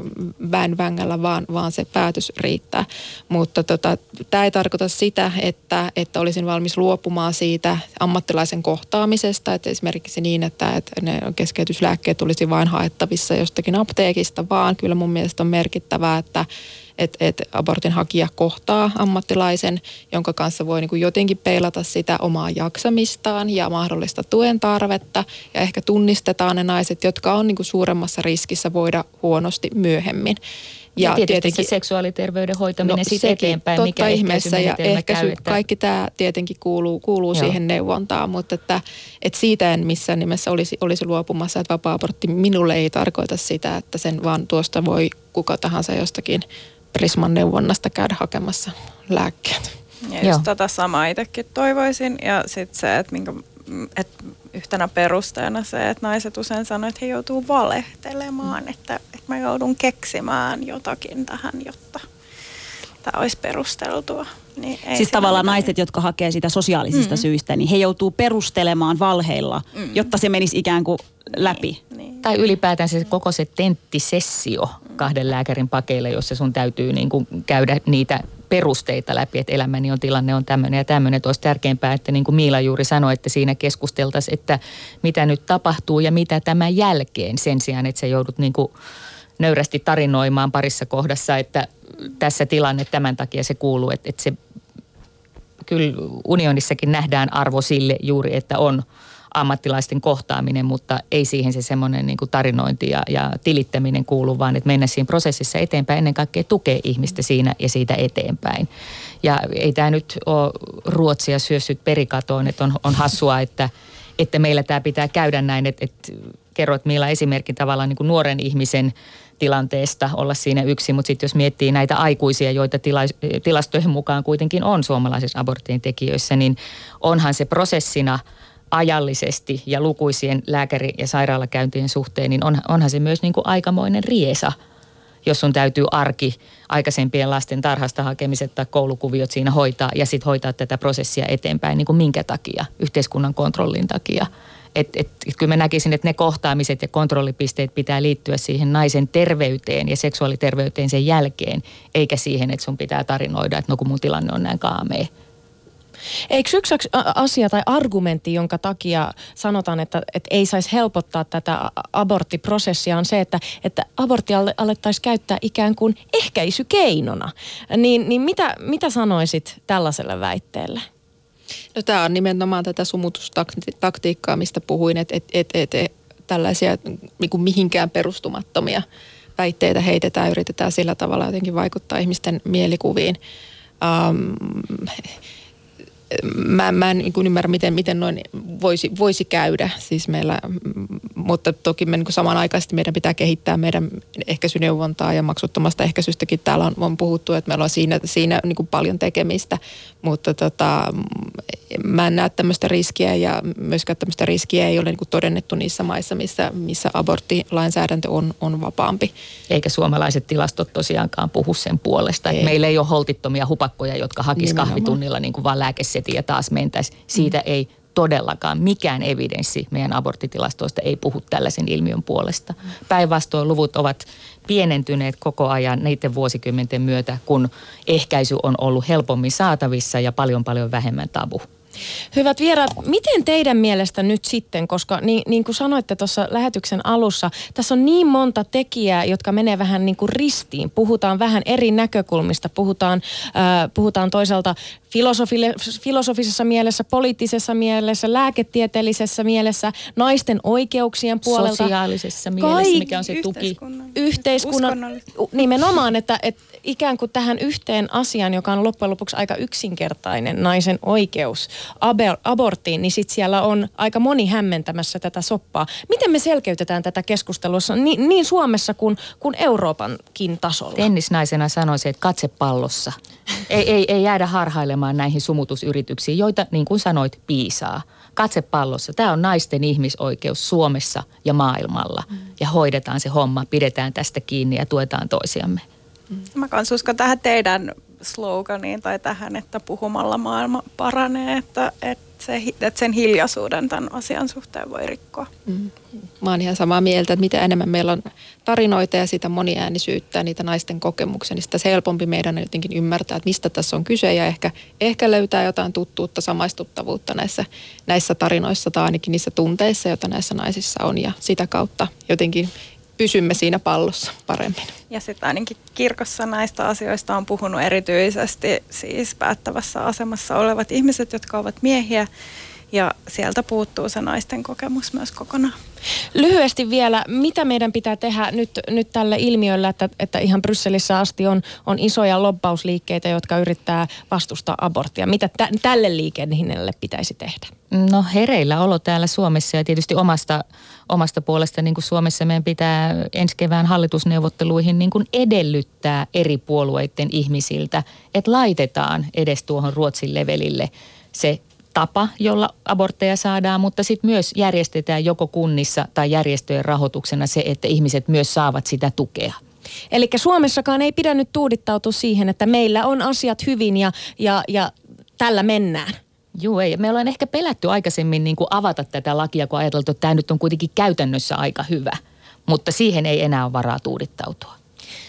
väen vängällä, vaan, vaan se päätös riittää. Mutta tota, tämä ei tarkoita sitä, että, että olisin valmis luopumaan siitä ammattilaisen kohtaamisesta, että esimerkiksi niin, että, että ne keskeytyslääkkeet tulisi vain haettavissa jostakin apteekista, vaan kyllä mun mielestä on merkittävää, että että et abortin hakija kohtaa ammattilaisen, jonka kanssa voi niin kuin jotenkin peilata sitä omaa jaksamistaan ja mahdollista tuen tarvetta. Ja ehkä tunnistetaan ne naiset, jotka on niin kuin suuremmassa riskissä voida huonosti myöhemmin. Ja, ja tietysti tietenkin, se seksuaaliterveyden hoitaminen no, siitä eteenpäin, mikä ehkäisymenetelmä käytetään. Kaikki tämä tietenkin kuuluu, kuuluu siihen neuvontaan, mutta että, että siitä en missään nimessä olisi, olisi luopumassa, että vapaa-abortti minulle ei tarkoita sitä, että sen vaan tuosta voi kuka tahansa jostakin Prisman neuvonnasta käydä hakemassa lääkkeet. Ja just tota samaa itsekin toivoisin. Ja sitten se, että et yhtenä perusteena se, että naiset usein sanoo, että he joutuu valehtelemaan, mm. että, että mä joudun keksimään jotakin tähän, jotta tämä olisi perusteltua. Niin siis tavallaan mitään. Naiset, jotka hakee sitä sosiaalisista mm. syistä, niin he joutuu perustelemaan valheilla, mm. jotta se menisi ikään kuin läpi. Niin, niin. Tai ylipäätään se koko se tenttisessio kahden lääkärin pakeilla, jossa sun täytyy niin kuin käydä niitä perusteita läpi, että elämäni on tilanne on tämmöinen ja tämmöinen. Että olisi tärkeämpää, että niin kuin Miila juuri sanoi, että siinä keskusteltaisiin, että mitä nyt tapahtuu ja mitä tämän jälkeen sen sijaan, että sä joudut niin kuin nöyrästi tarinoimaan parissa kohdassa, että tässä tilanne tämän takia se kuuluu, että, että se kyllä unionissakin nähdään arvo sille juuri, että on ammattilaisten kohtaaminen, mutta ei siihen se semmoinen niin kuin tarinointi ja, ja tilittäminen kuulu, vaan että mennä siinä prosessissa eteenpäin, ennen kaikkea tukea ihmistä siinä ja siitä eteenpäin. Ja ei tämä nyt ole Ruotsia syössyt perikatoon, että on, on hassua, että, että meillä tämä pitää käydä näin, että, että kerroit Miila esimerkki tavallaan niin kuin nuoren ihmisen tilanteesta olla siinä yksi, mutta sitten jos miettii näitä aikuisia, joita tila- tilastojen mukaan kuitenkin on suomalaisissa aborttien tekijöissä, niin onhan se prosessina ajallisesti ja lukuisien lääkäri- ja sairaalakäyntien suhteen, niin on, onhan se myös niin kuin aikamoinen riesa, jos sun täytyy arki aikaisempien lasten tarhasta hakemiset tai koulukuviot siinä hoitaa ja sitten hoitaa tätä prosessia eteenpäin, niin kuin minkä takia, yhteiskunnan kontrollin takia. Et, et, kyllä mä näkisin, että ne kohtaamiset ja kontrollipisteet pitää liittyä siihen naisen terveyteen ja seksuaaliterveyteen sen jälkeen, eikä siihen, että sun pitää tarinoida, että no kun mun tilanne on näin kaamea. Eikö yksi asia tai argumentti, jonka takia sanotaan, että, että ei saisi helpottaa tätä aborttiprosessia on se, että, että aborttia alettaisiin käyttää ikään kuin ehkäisykeinona. Niin, niin mitä, mitä sanoisit tällaiselle väitteelle? No, tämä on nimenomaan tätä sumutustaktiikkaa, mistä puhuin, että et, et, et, et, tällaisia niin kuin mihinkään perustumattomia väitteitä heitetään, yritetään sillä tavalla jotenkin vaikuttaa ihmisten mielikuviin. Um, Mä, mä en niin kuin ymmärrä, miten, miten noin voisi, voisi käydä, siis meillä, mutta toki me niin kuin samanaikaisesti meidän pitää kehittää meidän ehkäisyneuvontaa ja maksuttomasta ehkäisystäkin täällä on, on puhuttu, että meillä on siinä, siinä niin kuin paljon tekemistä, mutta tota, mä en näe tämmöistä riskiä ja myöskään tämmöistä riskiä ei ole niin kuin todennettu niissä maissa, missä, missä aborttilainsäädäntö on, on vapaampi. Eikä suomalaiset tilastot tosiaankaan puhu sen puolesta, ei. Että meillä ei ole holtittomia hupakkoja, jotka hakis kahvitunnilla niin kuin vaan lääkes ja taas mentäisiin. Siitä ei todellakaan mikään evidenssi meidän aborttitilastoista ei puhu tällaisen ilmiön puolesta. Päinvastoin luvut ovat pienentyneet koko ajan niiden vuosikymmenten myötä, kun ehkäisy on ollut helpommin saatavissa ja paljon paljon vähemmän tabu. Hyvät vieraat, miten teidän mielestä nyt sitten, koska niin, niin kuin sanoitte tuossa lähetyksen alussa, tässä on niin monta tekijää, jotka menee vähän niin kuin ristiin. Puhutaan vähän eri näkökulmista, puhutaan, äh, puhutaan toisaalta filosofisessa mielessä, poliittisessa mielessä, lääketieteellisessä mielessä, naisten oikeuksien puolelta. Sosiaalisessa mielessä, mikä on se tuki. Yhteiskunnan. Nimenomaan, että, että ikään kuin tähän yhteen asiaan, joka on loppujen lopuksi aika yksinkertainen, naisen oikeus aborttiin, niin sitten siellä on aika moni hämmentämässä tätä soppaa. Miten me selkeytetään tätä keskustelua niin, niin Suomessa kuin, kuin Euroopankin tasolla? Tennisnaisena sanoisin, että katse pallossa. Ei, ei, ei jäädä harhailemaan näihin sumutusyrityksiin, joita niin kuin sanoit piisaa. Katse pallossa. Tämä on naisten ihmisoikeus Suomessa ja maailmalla. Ja hoidetaan se homma, pidetään tästä kiinni ja tuetaan toisiamme. Mä kans uskon tähän teidän sloganiin tai tähän, että puhumalla maailma paranee, että, että, se, että sen hiljaisuuden tämän asian suhteen voi rikkoa. Mm. Mä oon ihan samaa mieltä, että mitä enemmän meillä on tarinoita ja sitä moniäänisyyttä, niitä naisten kokemuksia, niin sitä helpompi meidän jotenkin ymmärtää, että mistä tässä on kyse ja ehkä, ehkä löytää jotain tuttuutta, samaistuttavuutta näissä, näissä tarinoissa tai ainakin niissä tunteissa, joita näissä naisissa on ja sitä kautta jotenkin pysymme siinä pallossa paremmin. Ja sitten ainakin kirkossa näistä asioista on puhunut erityisesti siis päättävässä asemassa olevat ihmiset, jotka ovat miehiä. Ja sieltä puuttuu se naisten kokemus myös kokonaan. Lyhyesti vielä, mitä meidän pitää tehdä nyt, nyt tällä ilmiöllä, että, että ihan Brysselissä asti on, on isoja lobbausliikkeitä, jotka yrittää vastustaa aborttia. Mitä tä, tälle liikennelle pitäisi tehdä? No hereillä olo täällä Suomessa ja tietysti omasta, omasta puolesta, niin kuin Suomessa meidän pitää ensi kevään hallitusneuvotteluihin niin kuin edellyttää eri puolueiden ihmisiltä, että laitetaan edes tuohon Ruotsin levelille se tapa, jolla abortteja saadaan, mutta sitten myös järjestetään joko kunnissa tai järjestöjen rahoituksena se, että ihmiset myös saavat sitä tukea. Eli Suomessakaan ei pidä nyt tuudittautua siihen, että meillä on asiat hyvin ja, ja, ja tällä mennään. Joo, ei. Me ollaan ehkä pelätty aikaisemmin niin kuin avata tätä lakia, kun ajateltu, että tämä nyt on kuitenkin käytännössä aika hyvä, mutta siihen ei enää ole varaa tuudittautua.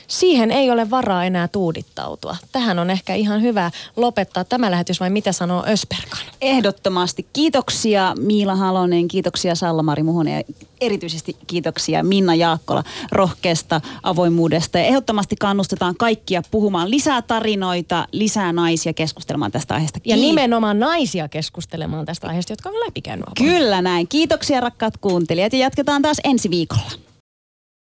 Siihen ei ole varaa enää tuudittautua. Tähän on ehkä ihan hyvä lopettaa tämä lähetys, vai mitä sanoo Özberkan? Ehdottomasti. Kiitoksia Miila Halonen, kiitoksia Sallamaari Muhonen ja erityisesti kiitoksia Minna Jaakkola rohkeasta avoimuudesta. Ja ehdottomasti kannustetaan kaikkia puhumaan lisää tarinoita, lisää naisia keskustelemaan tästä aiheesta. Kiit- ja nimenomaan naisia keskustelemaan tästä aiheesta, jotka on läpikäynyt avoimuutta. Kyllä näin. Kiitoksia rakkaat kuuntelijat ja jatketaan taas ensi viikolla.